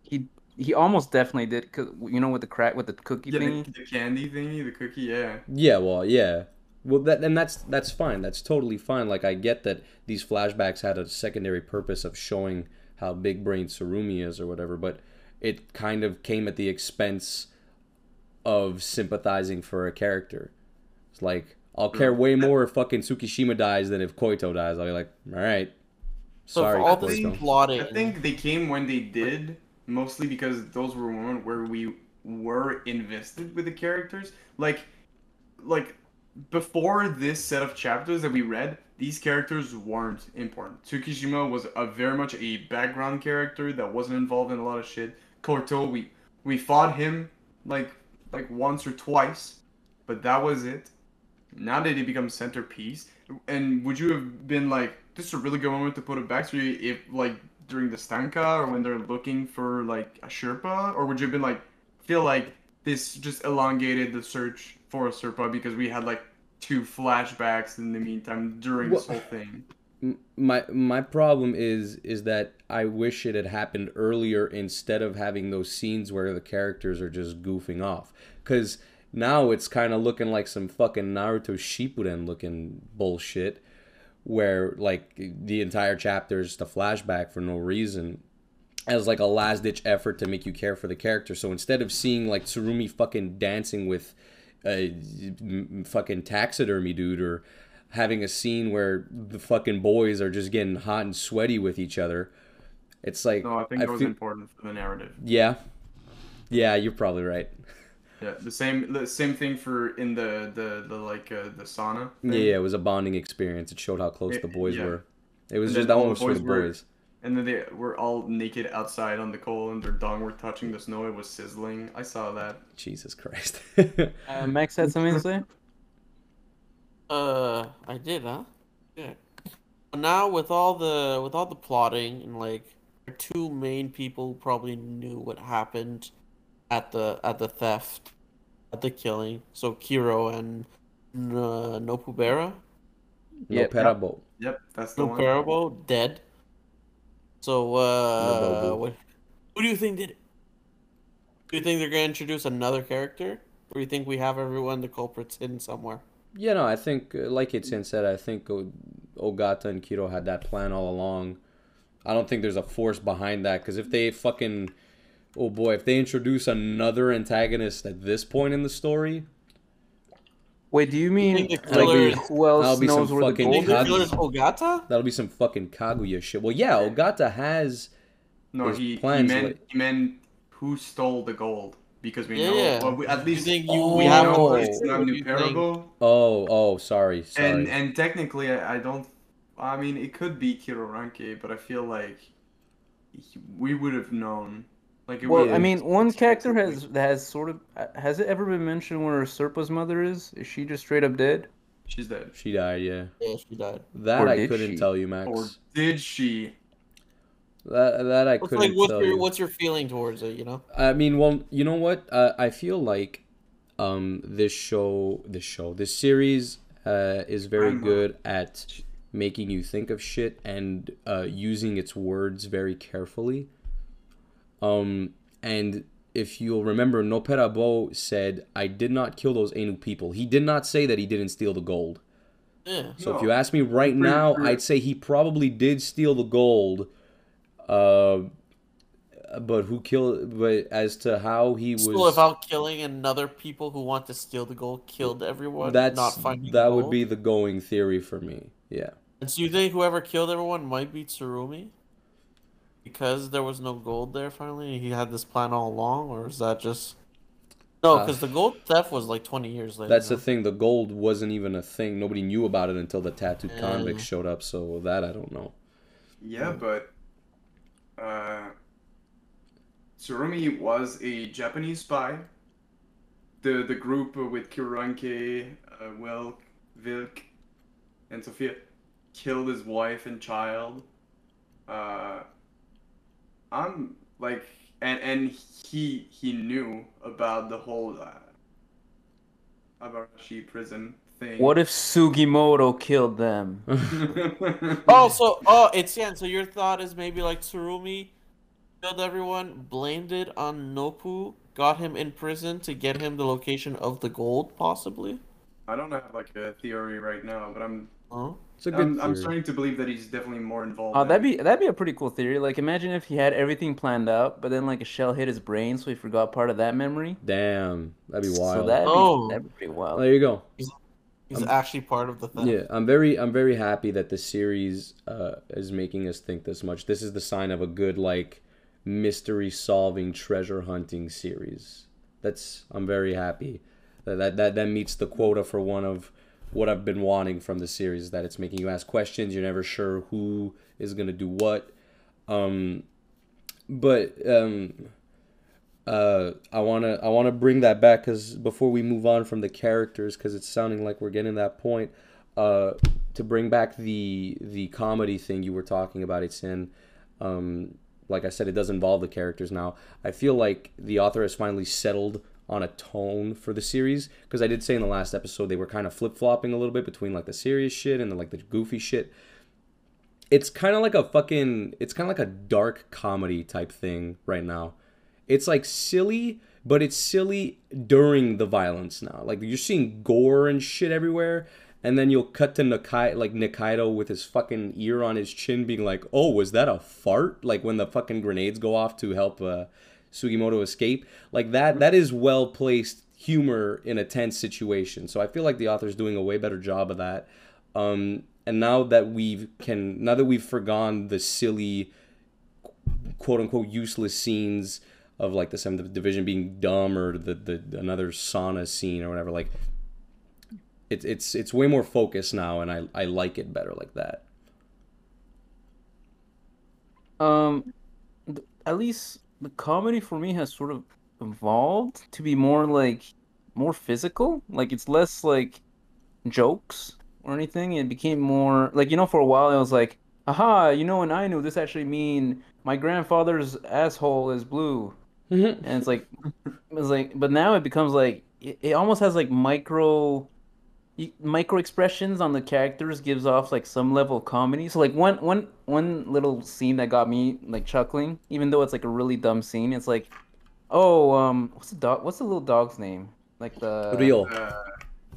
He he almost definitely did. You know, with the crack, with the cookie yeah, thingy, the, the candy thingy, the cookie. Yeah. Yeah. Well. Yeah. Well, that and that's that's fine. That's totally fine. Like I get that these flashbacks had a secondary purpose of showing how big brain Tsurumi is or whatever, but. It kind of came at the expense of sympathizing for a character. It's like, I'll care way more if fucking Tsukishima dies than if Koito dies. I'll be like, all right, sorry. So all this plotting. I think they came when they did, mostly because those were moments where we were invested with the characters. Like, like before this set of chapters that we read, these characters weren't important. Tsukishima was a very much a background character that wasn't involved in a lot of shit. Koito, we we fought him like like once or twice, but that was it. Now that he becomes centerpiece, and would you have been like, this is a really good moment to put a backstory if like during the Stenka or when they're looking for like a Sherpa, or would you have been like, feel like this just elongated the search for a Sherpa because we had like two flashbacks in the meantime during well, this whole thing? My my problem is is that I wish it had happened earlier instead of having those scenes where the characters are just goofing off. Because now it's kind of looking like some fucking Naruto Shippuden looking bullshit where like the entire chapter is just a flashback for no reason as like a last-ditch effort to make you care for the character. So instead of seeing like Tsurumi fucking dancing with a fucking taxidermy dude, or having a scene where the fucking boys are just getting hot and sweaty with each other. It's like... No, I think I that was feel... important for the narrative. Yeah. Yeah, you're probably right. Yeah, the same the same thing for in the, the, the like, uh, the sauna thing. Yeah, yeah, it was a bonding experience. It showed how close it, the boys yeah. were. It was and just that one was for the boys. Were, and then they were all naked outside on the cold and their dong were touching the snow. It was sizzling. I saw that. Jesus Christ. uh, Max had something to say? Uh, I did, huh? Yeah. Now with all the with all the plotting and like two main people probably knew what happened at the at the theft, at the killing. So Kiro and uh, Nopubera. Yep. Nopperabō. Yep, that's the Nopperabō, one. Nopperabō dead. So uh, what, who do you think did it? Do you think they're gonna introduce another character, or do you think we have everyone the culprits hidden somewhere? Yeah, no, I think, like Etienne said, I think o- Ogata and Kiro had that plan all along. I don't think there's a force behind that, because if they fucking, oh boy, if they introduce another antagonist at this point in the story... Wait, do you mean, you like, who else knows where the golden Kaguya... Ogata? That'll be some fucking Kaguya shit. Well, yeah, Ogata has no, he, plans. No, he, like... he meant who stole the gold. Because we yeah, know, yeah. Well, we, at least you you, we have oh, a Nopperabō. Oh, oh, sorry, sorry. And and technically, I, I don't. I mean, it could be Kiroranke, but I feel like he, we would have known. Like, it well, I mean, one character has has sort of has it ever been mentioned where Asirpa's mother is? Is she just straight up dead? She's dead. She died. Yeah. Yeah, she died. That or I couldn't she? tell you, Max. Or did she? That that I couldn't like, what's tell your, you. What's your feeling towards it, you know? I mean, well, you know what? Uh, I feel like um, this show, this show, this series uh, is very I'm good not. at making you think of shit and uh, using its words very carefully. Um, and if you'll remember, Nopperabō said, "I did not kill those Ainu people." He did not say that he didn't steal the gold. Yeah. So no. if you ask me right now, I'd say he probably did steal the gold. Uh, but who killed? But as to how he was still about killing another people who want to steal the gold, killed everyone. That's not finding that would be the going theory for me. Yeah. And so you think whoever killed everyone might be Tsurumi, because there was no gold there finally, and he had this plan all along, or is that just no? Because uh, the gold theft was like twenty years later. That's now. the thing. The gold wasn't even a thing. Nobody knew about it until the tattooed yeah. convict showed up. So that I don't know. Yeah, um, but. Uh, Tsurumi was a Japanese spy. The the group with Kiroranke, uh, Wilk, Wilk, and Sofia killed his wife and child. Uh, I'm like, and and he he knew about the whole uh, Abashiri prison. Thing. What if Sugimoto killed them? oh, so oh, it's yeah. So your thought is maybe like Tsurumi killed everyone, blamed it on Nopu, got him in prison to get him the location of the gold, possibly. I don't have like a theory right now, but I'm. Huh? It's a good I'm, I'm starting to believe that he's definitely more involved. Oh, uh, that'd be that'd be a pretty cool theory. Like, imagine if he had everything planned out, but then like a shell hit his brain, so he forgot part of that memory. Damn, that'd be wild. So that'd oh, be, that'd be pretty wild. There you go. He's He's I'm, actually part of the thing. Yeah, I'm very, I'm very happy that the series uh, is making us think this much. This is the sign of a good, like, mystery-solving, treasure-hunting series. That's, I'm very happy that that, that that meets the quota for one of what I've been wanting from the series. That it's making you ask questions. You're never sure who is gonna do what. Um, but um, Uh, I wanna I wanna bring that back, because before we move on from the characters, because it's sounding like we're getting that point. Uh, to bring back the the comedy thing you were talking about, it's in. Um, like I said, it does involve the characters now. I feel like the author has finally settled on a tone for the series, because I did say in the last episode they were kind of flip flopping a little bit between like the serious shit and the, like the goofy shit. It's kind of like a fucking it's kind of like a dark comedy type thing right now. It's like silly, but it's silly during the violence now. Like, you're seeing gore and shit everywhere, and then you'll cut to Nikai- like Nikaidō with his fucking ear on his chin being like, "Oh, was that a fart?" Like when the fucking grenades go off to help uh, Sugimoto escape. Like that, that is well placed humor in a tense situation. So I feel like the author's doing a way better job of that. Um, and now that we've can, now that we've forgone the silly, quote unquote, useless scenes of like the Seventh Division being dumb or the the another sauna scene or whatever, like it's it's it's way more focused now, and I I like it better like that. Um, at least the comedy for me has sort of evolved to be more like more physical. Like it's less like jokes or anything. It became more like, you know, for a while I was like, aha, you know, in Ainu this actually mean my grandfather's asshole is blue. Mm-hmm. And it's like, it's like, but now it becomes like it, it almost has like micro micro expressions on the characters, gives off like some level of comedy. So like one one one little scene that got me like chuckling, even though it's like a really dumb scene, it's like, oh, um, what's the dog? What's the little dog's name? Like the Rio.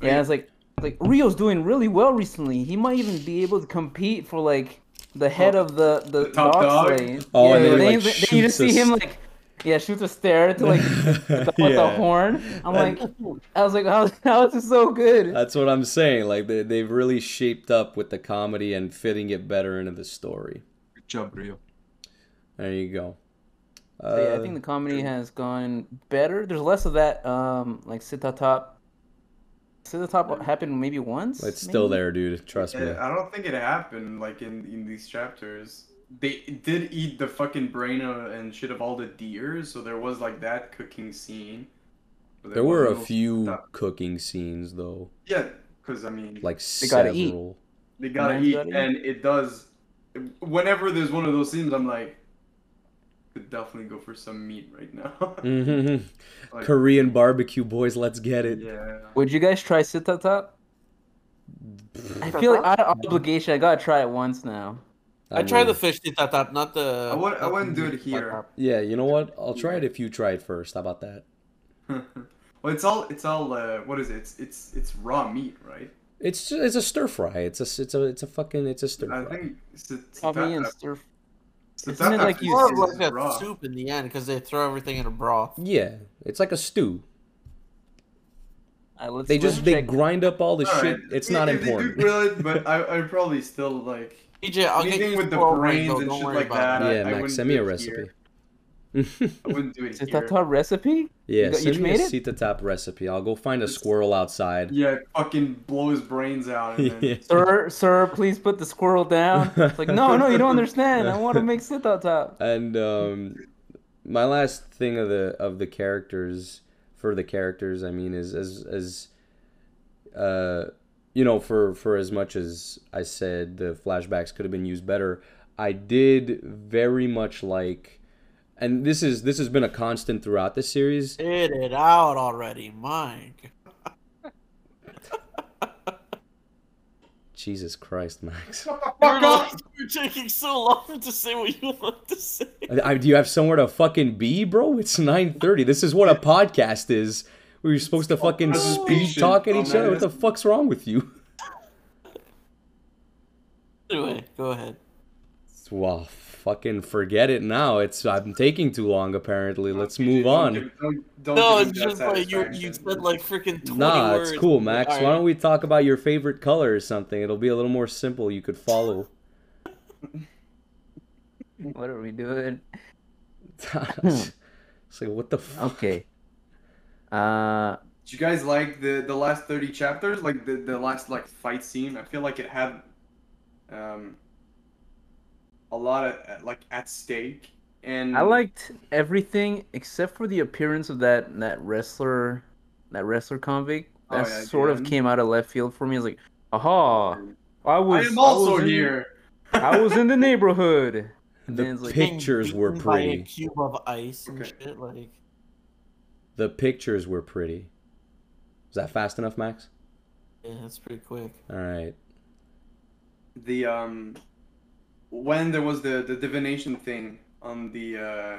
Yeah, it's like, like Rio's doing really well recently. He might even be able to compete for like the head oh, of the the, the top dog slave. Oh, yeah, and then, then, like, then you just see him like, yeah, shoots a stare to like the, yeah. the horn. I'm like, I was like, how, how is this so good? That's what I'm saying. Like they they've really shaped up with the comedy and fitting it better into the story. Good job, Rio. There you go. So, yeah, I think the comedy has gone better. There's less of that, um, like sit-a-top. Sit-a-top happened maybe once. It's maybe? Still there, dude. Trust it, me. I don't think it happened like in, in these chapters. They did eat the fucking brain of, and shit of all the deer, so there was like that cooking scene. But there there were a few sit-a-top cooking scenes though. Yeah, because I mean, like they gotta several. Eat. They gotta eat, gotta and eat. It does. Whenever there's one of those scenes, I'm like, definitely go for some meat right now. Mm-hmm. Like, Korean barbecue, boys, let's get it. Yeah. Would you guys try sit-a-top? I feel like out of obligation, I gotta try it once now. I, I tried the fish sit-a-top, not the. I, would, I wouldn't do it here. Yeah, you know what? I'll try it if you try it first. How about that? Well, it's all it's all uh, what is it? It's it's it's raw meat, right? It's it's a stir fry. It's a it's a it's a fucking it's a stir fry. I think it's stir fry. So isn't it like you like that broth. Soup in the end because they throw everything in a broth? Yeah, it's like a stew. Right, let's, they let's just check. They grind up all the all shit. Right. It's yeah, not important. Grill it, but I I probably still like P J, I'll anything get with the brains rainbow, and shit like that. It. Yeah, I, Max, I send me a recipe. I wouldn't do it here. Sit-a-top recipe? Yeah, you, send you me a sit-a-top recipe. I'll go find a squirrel outside. Yeah, fucking blow his brains out. And then... yeah. Sir, sir, please put the squirrel down. It's like, no, no, you don't understand. I want to make sit-a-top. And um, my last thing of the of the characters, for the characters, I mean, is as as uh, you know, for for as much as I said the flashbacks could have been used better, I did very much like. And this is this has been a constant throughout the series. Hit it out already, Mike. Jesus Christ, Max. Fuck off! You're taking so long to say what you want to say. I, do you have somewhere to fucking be, bro? It's nine thirty. This is what a podcast is. Where you're supposed to fucking oh, speed talk at each other. What the fuck's wrong with you? Anyway, go ahead. Wow. Fucking forget it now. It's I'm taking too long apparently. Let's move on. Don't, don't, don't no, it's just like you you said like freaking twenty nah, words. Nah, it's cool, Max. Why don't we talk about your favorite color or something? It'll be a little more simple. You could follow. What are we doing? It's like what the fuck? Okay. Uh. Did you guys like the the last thirty chapters? Like the the last like fight scene? I feel like it had. Um. A lot of like at stake, and I liked everything except for the appearance of that that wrestler, that wrestler convict. That oh, yeah, sort of came out of left field for me. I was like, aha! I was. I am also I was in, here. I was in the neighborhood. And the like, pictures were pretty. By a cube of ice and okay. shit, like. The pictures were pretty. Was that fast enough, Max? Yeah, that's pretty quick. All right. The um. When there was the, the divination thing on the, uh,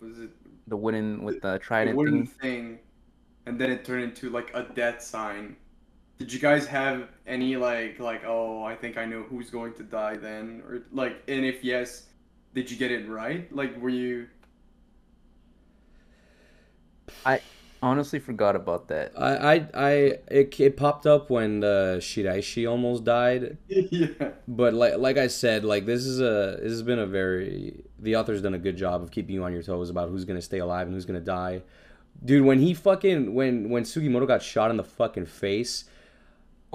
was it? The wooden, with the, the trident the wooden thing. thing. And then it turned into, like, a death sign. Did you guys have any, like, like, oh, I think I know who's going to die then? Or, like, and if yes, did you get it right? Like, were you... I honestly forgot about that. I, I, I it, it popped up when uh, Shiraishi almost died. Yeah. But like, like I said, like this is a, this has been a very, the author's done a good job of keeping you on your toes about who's gonna stay alive and who's gonna die. Dude, when he fucking, when, when Sugimoto got shot in the fucking face,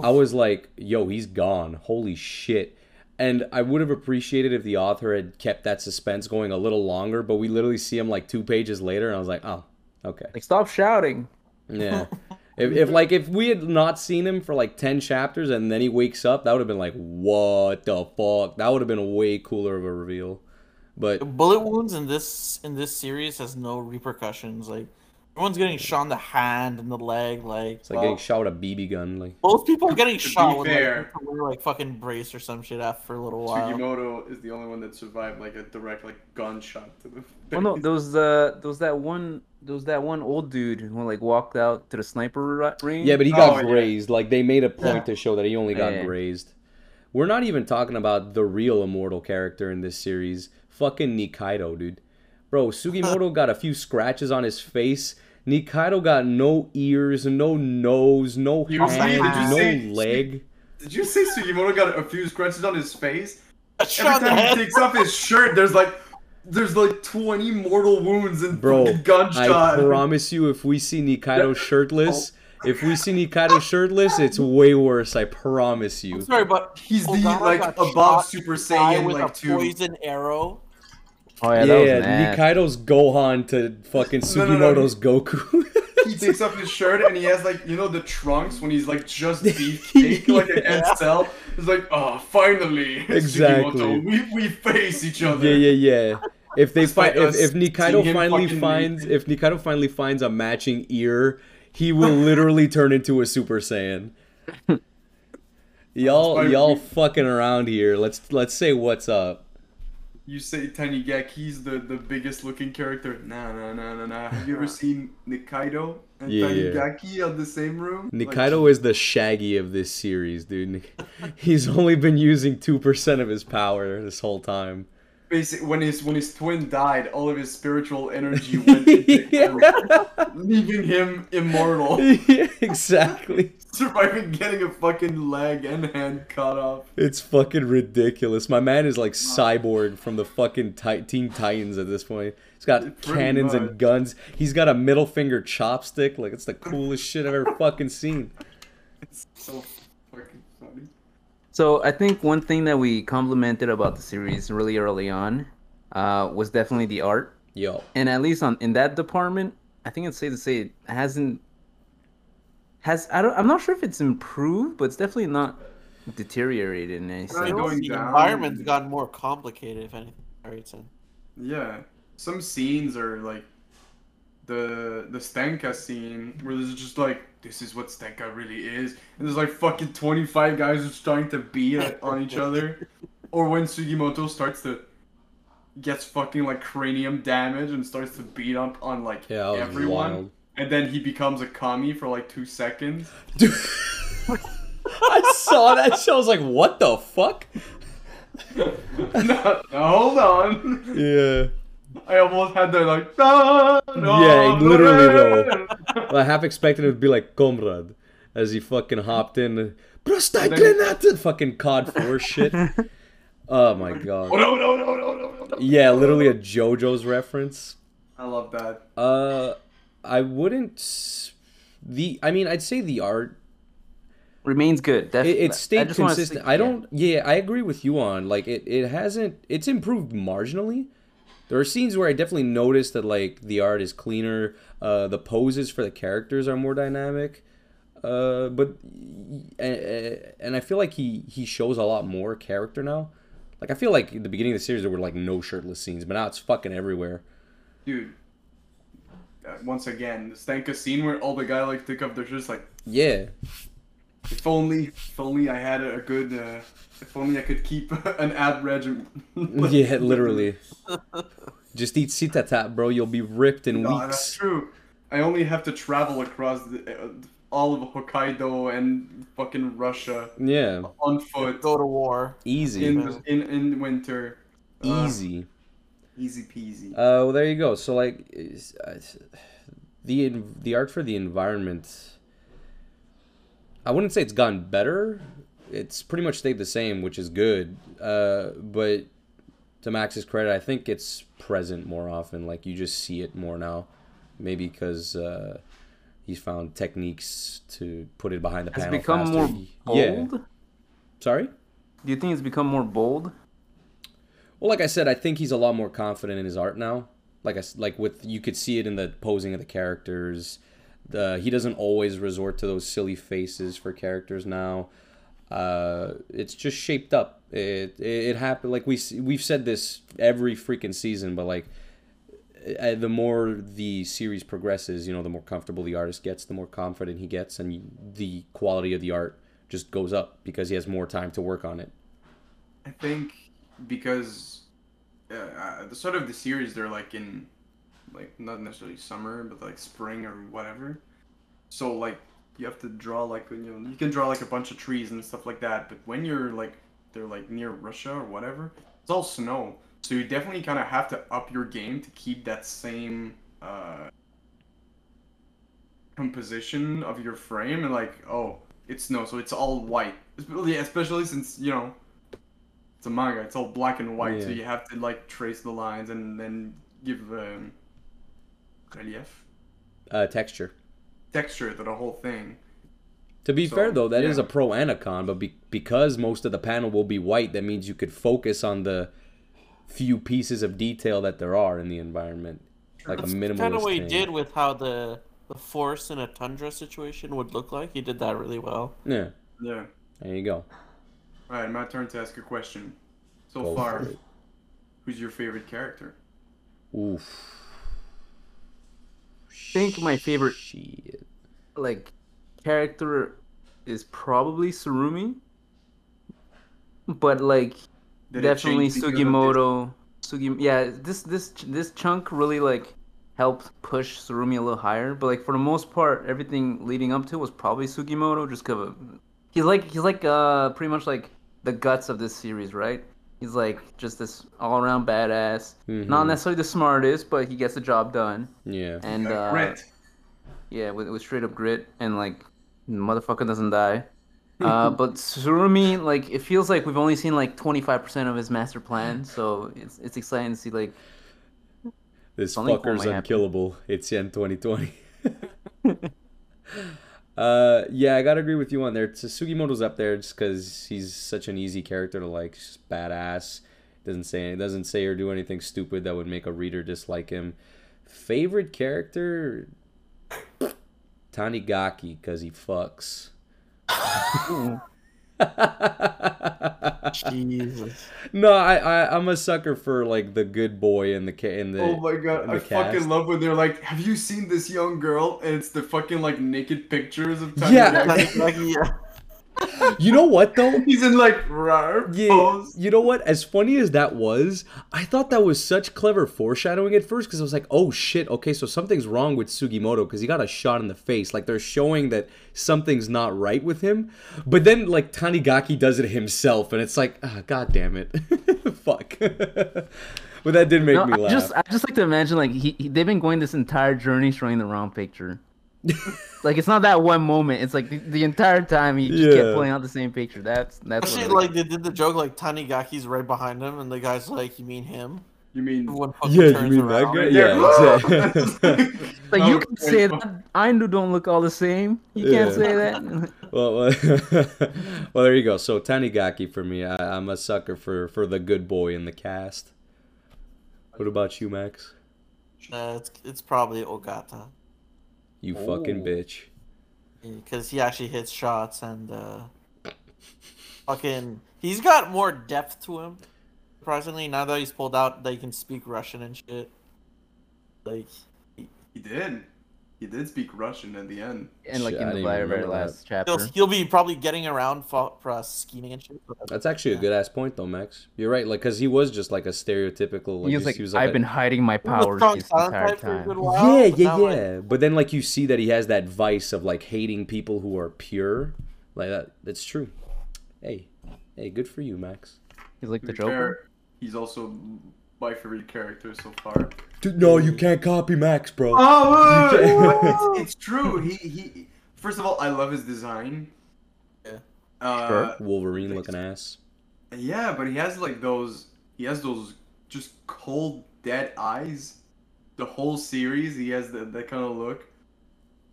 I was like, yo, he's gone. Holy shit. And I would have appreciated if the author had kept that suspense going a little longer, but we literally see him like two pages later, and I was like, oh, okay. Like, stop shouting. Yeah. if, if like, if we had not seen him for like ten chapters and then he wakes up, that would have been like, what the fuck? That would have been a way cooler of a reveal. But bullet wounds in this in this series has no repercussions. Like, everyone's getting shot in the hand and the leg, like... It's like well, getting shot with a B B gun, like... Most people are getting shot with, fair, like, wear, like, fucking brace or some shit after a little while. Sugimoto is the only one that survived, like, a direct, like, gunshot to the face. Well, no, there was, uh, there was that one... There was that one old dude who, like, walked out to the sniper range. Yeah, but he got oh, grazed. Yeah. Like, they made a point yeah. to show that he only got yeah. grazed. We're not even talking about the real immortal character in this series. Fucking Nikaidō, dude. Bro, Sugimoto got a few scratches on his face. Nikaidō got no ears, no nose, no hand, say, no say, leg. Did you say Sugimoto got a few scratches on his face? Every time he takes off his shirt, there's like, there's like twenty mortal wounds and fucking gunshot. I promise you, if we see Nikaidō shirtless, oh. if we see Nikaidō shirtless, it's way worse. I promise you. I'm sorry, but he's the like above Super Saiyan with like a two poison arrow. Oh, yeah, yeah, yeah. Nikaido's Gohan to fucking Sugimoto's no, no, no. Goku. He takes off his shirt and he has, like, you know, the trunks when he's, like, just beefcake, like an yeah. N-cell. It's like, oh, finally. Exactly. Sugimoto, we, we face each other. Yeah, yeah, yeah. If they find, if, if Nikaidō finally finds, me. if Nikaidō finally finds a matching ear, he will literally turn into a Super Saiyan. Y'all, y'all fucking around here. Let's, let's say what's up. You say Tanigaki's the, the biggest looking character. Nah, nah, nah, nah, nah. Have you ever seen Nikaidō and yeah, Tanigaki yeah. on the same room? Nikaidō like, is the Shaggy of this series, dude. He's only been using two percent of his power this whole time. Basically, when his, when his twin died, all of his spiritual energy went into yeah. leaving him immortal. Yeah, exactly. Surviving getting a fucking leg and hand cut off. It's fucking ridiculous. My man is like Cyborg from the fucking ti- Teen Titans at this point. He's got cannons much. and guns. He's got a middle finger chopstick. Like, it's the coolest shit I've ever fucking seen. It's so fucking funny. So I think one thing that we complimented about the series really early on uh, was definitely the art. Yo. And at least on in that department, I think it's safe to say it hasn't... Has I don't I'm not sure if it's improved, but it's definitely not deteriorated in any sense. The down. environment's gotten more complicated, if anything. Yeah, some scenes are like the the Stenka scene where there's just like this is what Stenka really is, and there's like fucking twenty-five guys just trying to beat on each other, or when Sugimoto starts to gets fucking like cranium damage and starts to beat up on like yeah, everyone. Wild. And then he becomes a kami for like two seconds. Dude, I saw that shit. I was like, "What the fuck?" No, no, hold on. Yeah. I almost had that like. No, no, yeah, literally though. Well, I half expected it would be like comrade, as he fucking hopped in. Prosta grenade, fucking C O D four shit. Oh my god. Oh, no, no, no, no, no, no. Yeah, literally a JoJo's reference. I love that. Uh. I wouldn't. The I mean, I'd say the art remains good. It, it stayed I consistent. Stick, I don't. Yeah. yeah, I agree with you on like it. It hasn't. It's improved marginally. There are scenes where I definitely noticed that like the art is cleaner. Uh, the poses for the characters are more dynamic. Uh, but and, and I feel like he he shows a lot more character now. Like I feel like at the beginning of the series there were like no shirtless scenes, but now it's fucking everywhere. Dude. Once again, the Stenka scene where all the guy like took up their shirts, like yeah. If only, if only I had a good, uh, if only I could keep an ad regimen. Yeah, literally. Just eat sitata, bro. You'll be ripped in no, weeks. That's true. I only have to travel across the, uh, all of Hokkaido and fucking Russia. Yeah. On foot. Go to war. Easy. In in, in winter. Easy. Um, Easy peasy. Uh, well, there you go. So, like, the the art for the environment, I wouldn't say it's gotten better. It's pretty much stayed the same, which is good. Uh, but to Max's credit, I think it's present more often. Like, you just see it more now. Maybe because uh, he's found techniques to put it behind the panel. Has it become faster. more bold? Yeah. Sorry? Do you think it's become more bold? Well, like I said, I think he's a lot more confident in his art now. Like I, like with you could see it in the posing of the characters. The, he doesn't always resort to those silly faces for characters now. Uh, it's just shaped up. It, it it happened like we we've said this every freaking season, but like the more the series progresses, you know, the more comfortable the artist gets, the more confident he gets, and the quality of the art just goes up because he has more time to work on it. I think because uh, the sort of the series they're like in like not necessarily summer, but like spring or whatever. So like. You have to draw like you know you can draw like a bunch of trees and stuff like that, but when you're like they're like near Russia or whatever, it's all snow. So you definitely kind of have to up your game to keep that same uh, composition of your frame and like oh it's snow, so it's all white. Especially since you know it's a manga, it's all black and white, yeah. So you have to like trace the lines and then give um, relief, uh, texture. Texture to the whole thing. To be so, fair though, that yeah. is a pro and a con, but be, because most of the panel will be white, that means you could focus on the few pieces of detail that there are in the environment, like That's a minimalist kind of what he thing. Did with how the the forest in a tundra situation would look like. He did that really well. Yeah. Yeah. There you go. All right, my turn to ask a question. So go far, who's your favorite character? Oof. I think my favorite Shit. like character is probably Tsurumi, but like Did definitely Sugimoto. Sugim yeah, this this this chunk really like helped push Tsurumi a little higher. But like for the most part, everything leading up to was probably Sugimoto, just because he's like he's like uh pretty much like the guts of this series, right? He's like just this all-around badass. Mm-hmm. Not necessarily the smartest, but he gets the job done. Yeah. And uh, grit. Yeah, with, with straight up grit, and like motherfucker doesn't die. Uh, but Tsurumi, like it feels like we've only seen like twenty-five percent of his master plan, so it's it's exciting to see like this fucker's unkillable. Happen. It's in twenty twenty. Uh, yeah, I gotta agree with you on there. Sugimoto's up there just because he's such an easy character to like, just badass. Doesn't say doesn't say or do anything stupid that would make a reader dislike him. Favorite character, Tanigaki, because he fucks. Jesus. No, I, I I'm a sucker for like the good boy and the and the. Oh my god, I cast. fucking love when they're like, "Have you seen this young girl?" And it's the fucking like naked pictures of Tanigaki. Yeah. yeah. You know what though? He's in like rawr yeah. pose. You know what? As funny as that was, I thought that was such clever foreshadowing at first because I was like, "Oh shit, okay, so something's wrong with Sugimoto because he got a shot in the face." Like they're showing that. Something's not right with him, but then like Tanigaki does it himself, and it's like, ah, oh, god damn it, fuck. But that did make no, me laugh. I just, I just like to imagine like he, he, they've been going this entire journey showing the wrong picture. Like it's not that one moment; it's like the, the entire time he just yeah. kept pulling out the same picture. That's that's actually what like they did the joke like Tanigaki's right behind him, and the guy's like, "You mean him?" You mean yeah? You mean that guy? Yeah, exactly. Like you can say that Ainu don't look all the same. You yeah. can't say that. Well, well, well, there you go. So Tanigaki for me, I, I'm a sucker for for the good boy in the cast. What about you, Max? Uh, it's it's probably Ogata. You oh. fucking bitch. Because he actually hits shots and uh, fucking, he's got more depth to him. Surprisingly, now that he's pulled out, that he can speak Russian and shit. Like he, he did, he did speak Russian at the end. And like shit, in the very, very last that. chapter, he'll, he'll be probably getting around for, for uh, scheming and shit. That's actually yeah. a good ass point though, Max. You're right, like because he was just like a stereotypical. Like, he was like, he was, like I've a, been hiding my powers this entire time. While, yeah, yeah, yeah. Like... But then like you see that he has that vice of like hating people who are pure. Like that, that's true. Hey, hey, good for you, Max. He's like the Joker. He's also my favorite character so far. Dude, no, you can't copy Max, bro. Oh, it's, it's true. He he. First of all, I love his design. Yeah. Uh, sure. Wolverine looking ass. Yeah, but he has like those. He has those just cold, dead eyes. The whole series, he has the, that kind of look.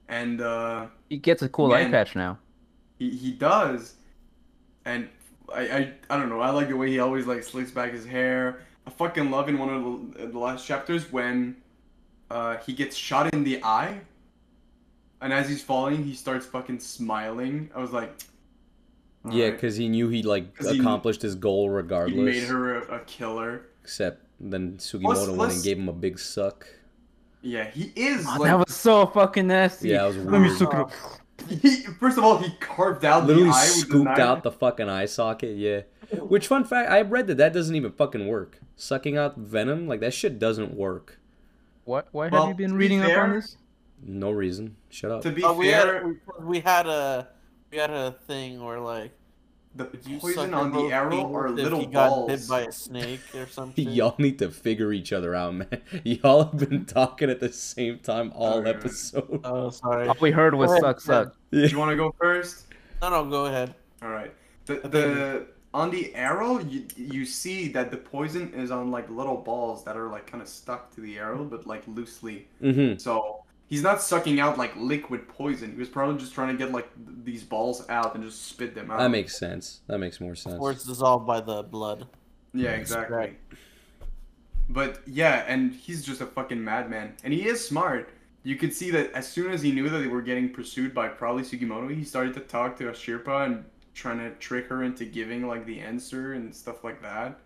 And uh, he gets a cool man, eye patch now. He he does. And I, I I don't know. I like the way he always like slicks back his hair. I fucking love in one of the, the last chapters when uh, he gets shot in the eye, and as he's falling, he starts fucking smiling. I was like, yeah, because right. he knew he like accomplished he, his goal regardless. He made her a, a killer. Except then Sugimoto plus, went plus, and gave him a big suck. Yeah, he is. Oh, like, that was so fucking nasty. Yeah, that was weird. Let me suck it up. He, first of all, he carved out Literally the eye. Literally scooped with the out the fucking eye socket, yeah. Which, fun fact, I read that that doesn't even fucking work. Sucking out venom, like, that shit doesn't work. What? Why well, have you been reading be fair, up on this? No reason. Shut up. To be uh, we fair, had, we, had a, we had a thing where, like, the poison on the arrow or little he balls. Got bit by a snake or something. Y'all need to figure each other out, man. Y'all have been talking at the same time all oh, episode. Oh, sorry. All we heard was suck, suck. Yeah. Do you want to go first? No, no, go ahead. All right. The the on the arrow, you you see that the poison is on like little balls that are like kind of stuck to the arrow, but like loosely. Mm-hmm. So he's not sucking out like liquid poison. He was probably just trying to get like these balls out and just spit them out. That makes sense. That makes more sense. Or it's dissolved by the blood. Yeah, exactly. Right. But yeah, and he's just a fucking madman. And he is smart. You could see that as soon as he knew that they were getting pursued by probably Sugimoto, he started to talk to Asirpa and trying to trick her into giving like the answer and stuff like that.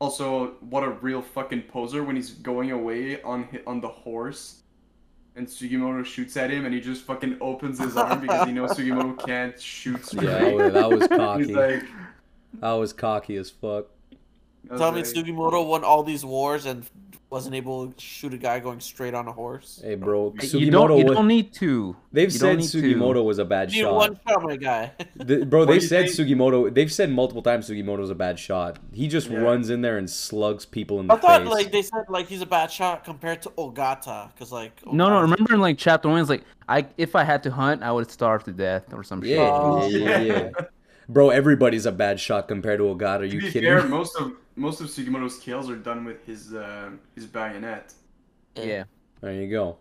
Also, what a real fucking poser when he's going away on on the horse. And Sugimoto shoots at him, and he just fucking opens his arm because he knows Sugimoto can't shoot straight. Yeah, that was cocky. He's like, that was cocky as fuck. Tell me like, Sugimoto won all these wars and wasn't able to shoot a guy going straight on a horse. Hey, bro, Sugimoto you don't, you was, don't need to. They've you said Sugimoto to. was a bad you shot. You one shot, my guy. the, bro, they've said think? Sugimoto. They've said multiple times Sugimoto's a bad shot. He just yeah. runs in there and slugs people in the I thought, face. Like they said, like he's a bad shot compared to Ogata, because like. Ogata. No, no. Remember in like chapter one, it's like I if I had to hunt, I would starve to death or some shit. Yeah, oh, yeah, yeah. yeah. Bro, everybody's a bad shot compared to Ogata. Are you to be kidding? Fair, most of most of Sugimoto's kills are done with his uh, his bayonet. Yeah. There you go.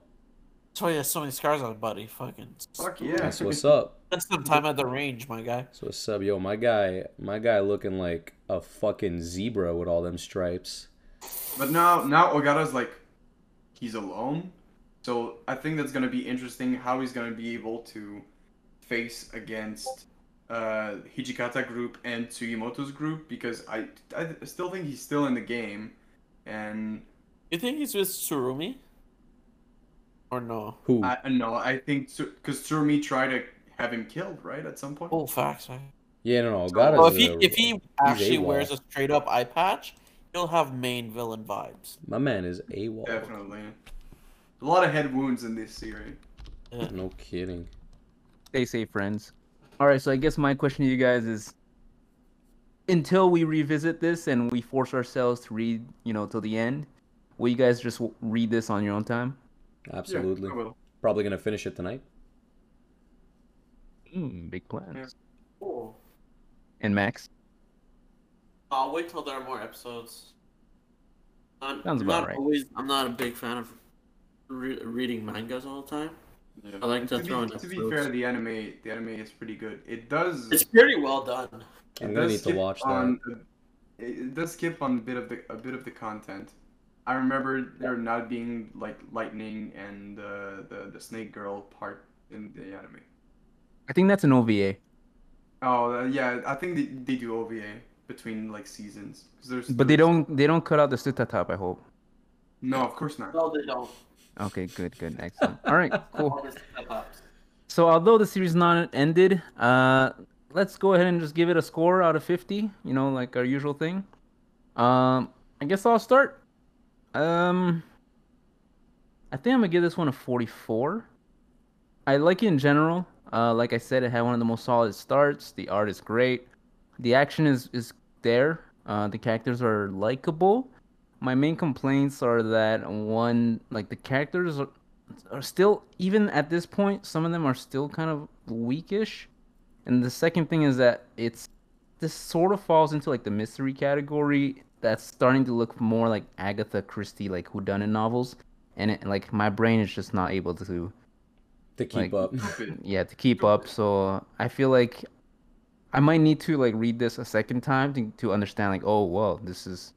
That's why he has so many scars on his body. Fucking. Fuck yeah. That's what's up. That's some time at the range, my guy. That's what's up, yo. My guy, my guy, looking like a fucking zebra with all them stripes. But now, now Ogata's like, he's alone. So I think that's gonna be interesting how he's gonna be able to face against. Uh, Hijikata group and Sugimoto's group because I, I still think he's still in the game, and you think he's with Tsurumi or no? Who? I, no, I think because Tsurumi tried to have him killed right at some point. Oh, facts, man. Yeah, no, no. God so, well, if he a, if he actually AWOL. Wears a straight up eye patch, he'll have main villain vibes. My man is AWOL. Definitely, a lot of head wounds in this series. Yeah. No kidding. Stay safe, friends. Alright, so I guess my question to you guys is, until we revisit this and we force ourselves to read, you know, till the end, will you guys just read this on your own time? Absolutely. Yeah, I will. Probably going to finish it tonight. Mm, big plans. Yeah. Cool. And Max? I'll wait till there are more episodes. I'm, Sounds I'm about not right. Always, I'm not a big fan of re reading mangas all the time. Yeah. I like to to, throw be, to be fair, the anime, the anime is pretty good. It does. It's pretty well done. I'm gonna need to watch on, that. It does skip on a bit of the a bit of the content. I remember there not being like lightning and uh, the the snake girl part in the anime. I think that's an O V A. Oh uh, yeah, I think they, they do O V A between like seasons. There's but they don't they don't cut out the Suta top. I hope. No, of course not. No, they don't. Okay, good, good, excellent. All right, cool. So although the series not ended, uh, let's go ahead and just give it a score out of fifty, you know, like our usual thing. Um, I guess I'll start. Um, I think I'm going to give this one a forty-four. I like it in general. Uh, like I said, it had one of the most solid starts. The art is great. The action is, is there. Uh, the characters are likable. my main complaints are that one, like the characters are, are still, even at this point, some of them are still kind of weakish. And the second thing is that it's, this sort of falls into like the mystery category that's starting to look more like Agatha Christie, like whodunit novels. And it, like my brain is just not able to to keep like, up. Yeah, to keep up. So I feel like I might need to like read this a second time to to understand like, oh well, this is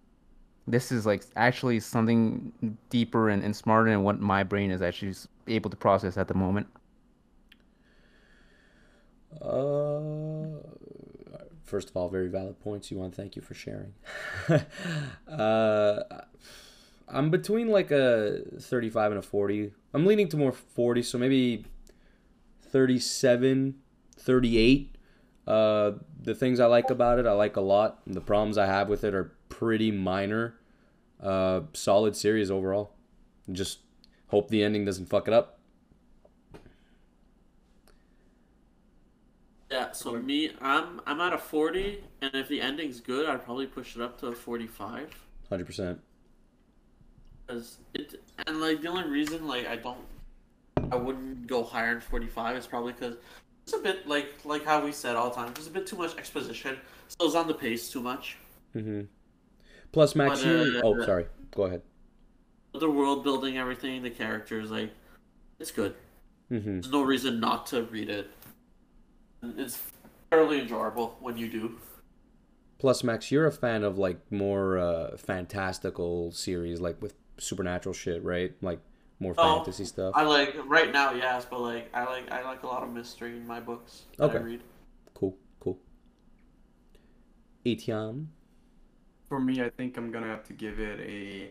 this is like actually something deeper and, and smarter than what my brain is actually able to process at the moment. Uh, first of all, very valid points, Yuan. Thank you for sharing. uh. I'm between like a thirty-five and a forty. I'm leaning to more forty, so maybe thirty-seven, thirty-eight. Uh, the things I like about it, I like a lot. The problems I have with it are pretty minor. Uh, solid series overall. Just hope the ending doesn't fuck it up. Yeah, so me, I'm I'm at a forty, and if the ending's good, I'd probably push it up to a forty-five. one hundred percent. Cause it, and like the only reason like I don't I wouldn't go higher than forty-five is probably because it's a bit like like how we said all the time, there's a bit too much exposition, so it's on the pace too much. Mm-hmm. Plus Max but, uh, oh uh, sorry, go ahead. The world building, everything, the characters, like it's good. Mm-hmm. There's no reason not to read it. It's fairly enjoyable when you do. Plus Max, you're a fan of like more uh, fantastical series, like with supernatural shit, right? Like more oh, fantasy stuff. I like right now, yes, but like I like I like a lot of mystery in my books that okay. I read. Cool, cool. Etienne? For me, I think I'm gonna have to give it a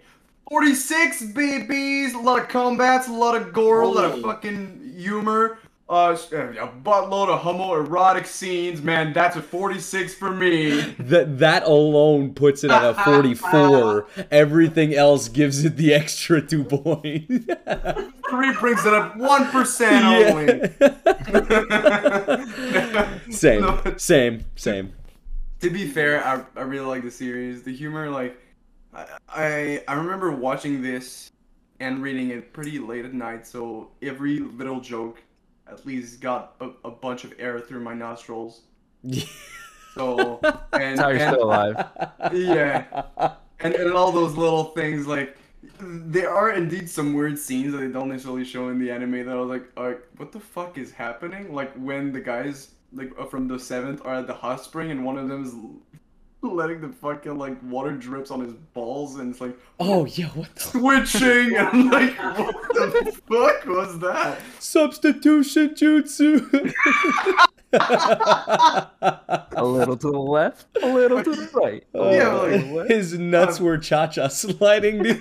forty-six, babies. A lot of combats, a lot of gore, oh. a lot of fucking humor, uh, a buttload of homoerotic scenes. Man, that's a forty-six for me. That that alone puts it at a forty-four. Everything else gives it the extra two points. Three brings it up one percent only. Same, no, same, same. To be fair, I I really like the series. The humor, like, I I, I remember watching this and reading it pretty late at night, so every little joke at least got a, a bunch of air through my nostrils. So and, now you're and, still alive. Yeah, and and all those little things, like there are indeed some weird scenes that they don't necessarily show in the anime. That I was like, uh, what the fuck is happening? Like when the guys like from the seventh are at the hot spring and one of them is letting the fucking like water drips on his balls and it's like, oh yeah, what the switching and I'm like, what the fuck was that? Substitution jutsu. A little to the left, a little to the right. Oh, yeah, like, his nuts were cha-cha sliding. Dude.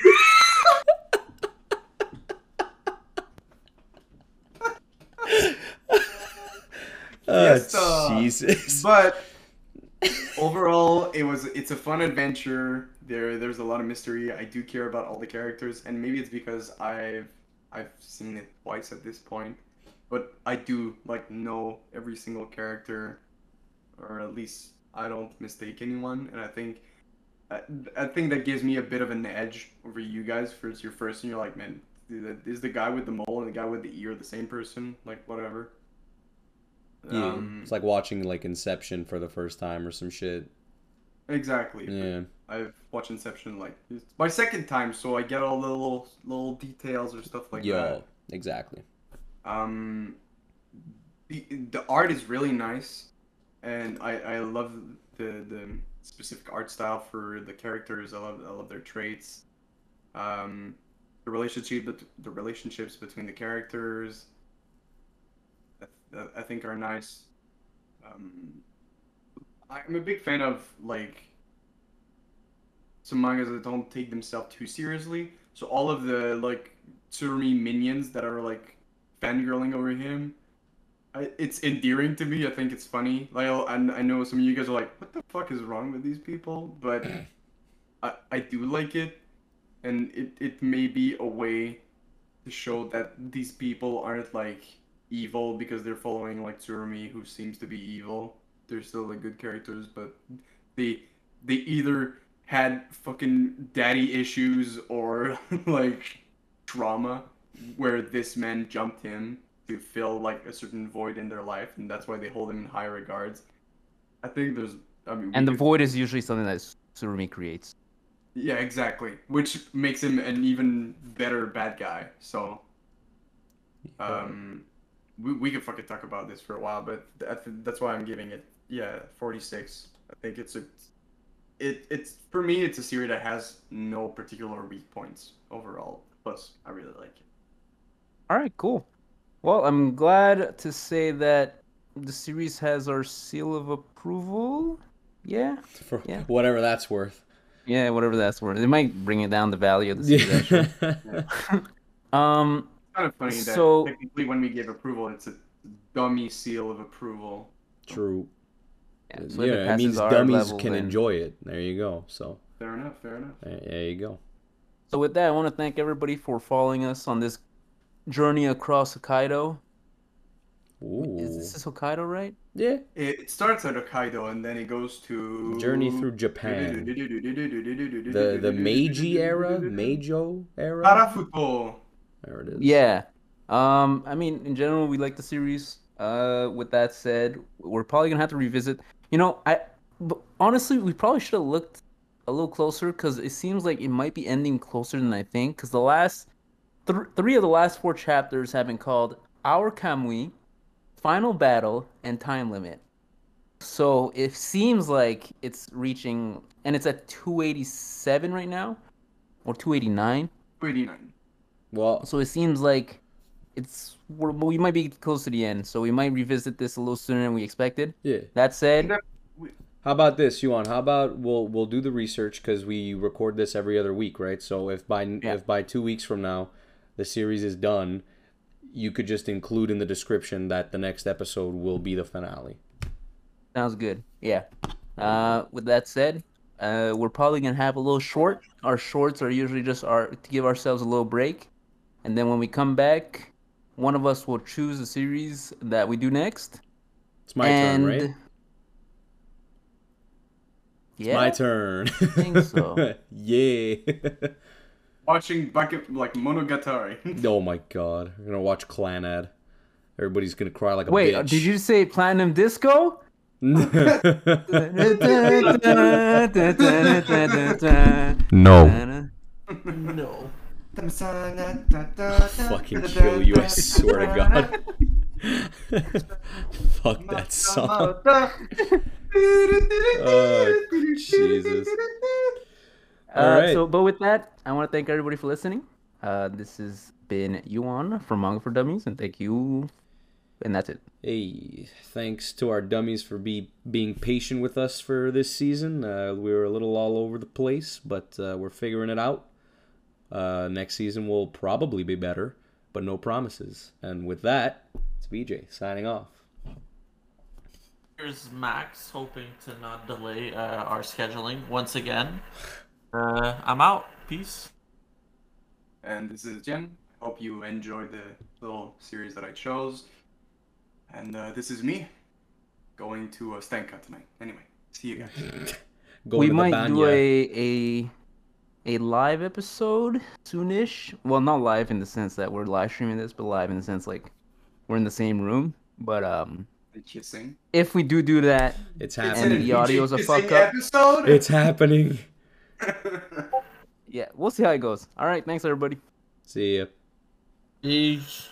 Oh, yes, uh, Jesus. But overall, it was it's a fun adventure. There, there's a lot of mystery. I do care about all the characters, and maybe it's because I've I've seen it twice at this point, but I do like know every single character, or at least I don't mistake anyone. And I think I, I think that gives me a bit of an edge over you guys. For it's your first, and you're like, man, is the guy with the mole and the guy with the ear the same person? Like whatever. Yeah, um, it's like watching like Inception for the first time or some shit. Exactly. Yeah, I've watched Inception like it's my second time, so I get all the little little details or stuff like Yo, that. Yeah, exactly. Um, the the art is really nice, and I, I love the the specific art style for the characters. I love I love their traits. Um, the relationship the relationships between the characters, I think, are nice. Um, I'm a big fan of like some mangas that don't take themselves too seriously. So all of the like Tsurumi minions that are like fangirling over him, I, it's endearing to me. I think it's funny. Like, and I know some of you guys are like, "What the fuck is wrong with these people?" But I I do like it, and it it may be a way to show that these people aren't like evil because they're following like Tsurumi, who seems to be evil. They're still like good characters, but they they either had fucking daddy issues or like trauma where this man jumped him to fill like a certain void in their life, and that's why they hold him in high regards. I think there's, I mean, and the could... void is usually something that Tsurumi creates. Yeah, exactly, which makes him an even better bad guy. So um we, we could fucking talk about this for a while, but that, that's why I'm giving it, yeah, forty-six. I think it's a It, it's for me, it's a series that has no particular weak points overall. Plus, I really like it. All right, cool. Well, I'm glad to say that the series has our seal of approval. Yeah. For yeah. whatever that's worth. Yeah, whatever that's worth. It might bring it down the value of the series. Yeah. Actually. Yeah. Um. It's kind of funny that so... technically, when we give approval, it's a dummy seal of approval. True. Yeah, so yeah, it means dummies level, can then. enjoy it. There you go. So fair enough, fair enough. There, there you go. So with that, I want to thank everybody for following us on this journey across Hokkaido. Ooh. Is this is Hokkaido, right? Yeah. It starts at Hokkaido and then it goes to journey through Japan. the the Meiji era, Meijo era. Harafuto. There it is. Yeah. Um. I mean, in general, we like the series. Uh. With that said, we're probably gonna have to revisit. You know, I but honestly, we probably should have looked a little closer because it seems like it might be ending closer than I think. Because the last th three of the last four chapters have been called Our Kamui, Final Battle, and Time Limit. So it seems like it's reaching, and it's at two eighty-seven right now, or two eighty-nine. two eighty-nine. Well, so it seems like it's we're, we might be close to the end, so we might revisit this a little sooner than we expected. Yeah. That said, how about this, Yuan? How about we'll we'll do the research because we record this every other week, right? So if by yeah. if by two weeks from now the series is done, you could just include in the description that the next episode will be the finale. Sounds good. Yeah. Uh, with that said, uh, we're probably gonna have a little short. Our shorts are usually just our to give ourselves a little break, and then when we come back, one of us will choose the series that we do next. It's my and... turn, right? Yeah. It's my turn. I think so. Yeah. Watching bucket like Monogatari. Oh my god. We're going to watch Clanad. Everybody's going to cry like a Wait, bitch. Wait, did you say Platinum Disco? No. No. I'll fucking kill you, I swear to God. Fuck that song. Oh, Jesus. All right. Uh, so, but with that, I want to thank everybody for listening. Uh, this has been Yuan from Manga for Dummies, and thank you. And that's it. Hey, thanks to our dummies for be being patient with us for this season. Uh, we were a little all over the place, but uh, we're figuring it out. Uh, next season will probably be better, but no promises. And with that, it's B J signing off. Here's Max, hoping to not delay uh, our scheduling once again. Uh, I'm out. Peace. And this is Jen. I hope you enjoyed the little series that I chose. And uh, this is me going to uh, Stenka tonight. Anyway, see you guys. We might do a... a... a live episode soonish. Well, not live in the sense that we're live streaming this, but live in the sense like we're in the same room. But um, kissing. If we do do that, it's happening. And the audio's a fuck up. Episode? It's happening. Yeah, we'll see how it goes. All right, thanks everybody. See ya. Peace.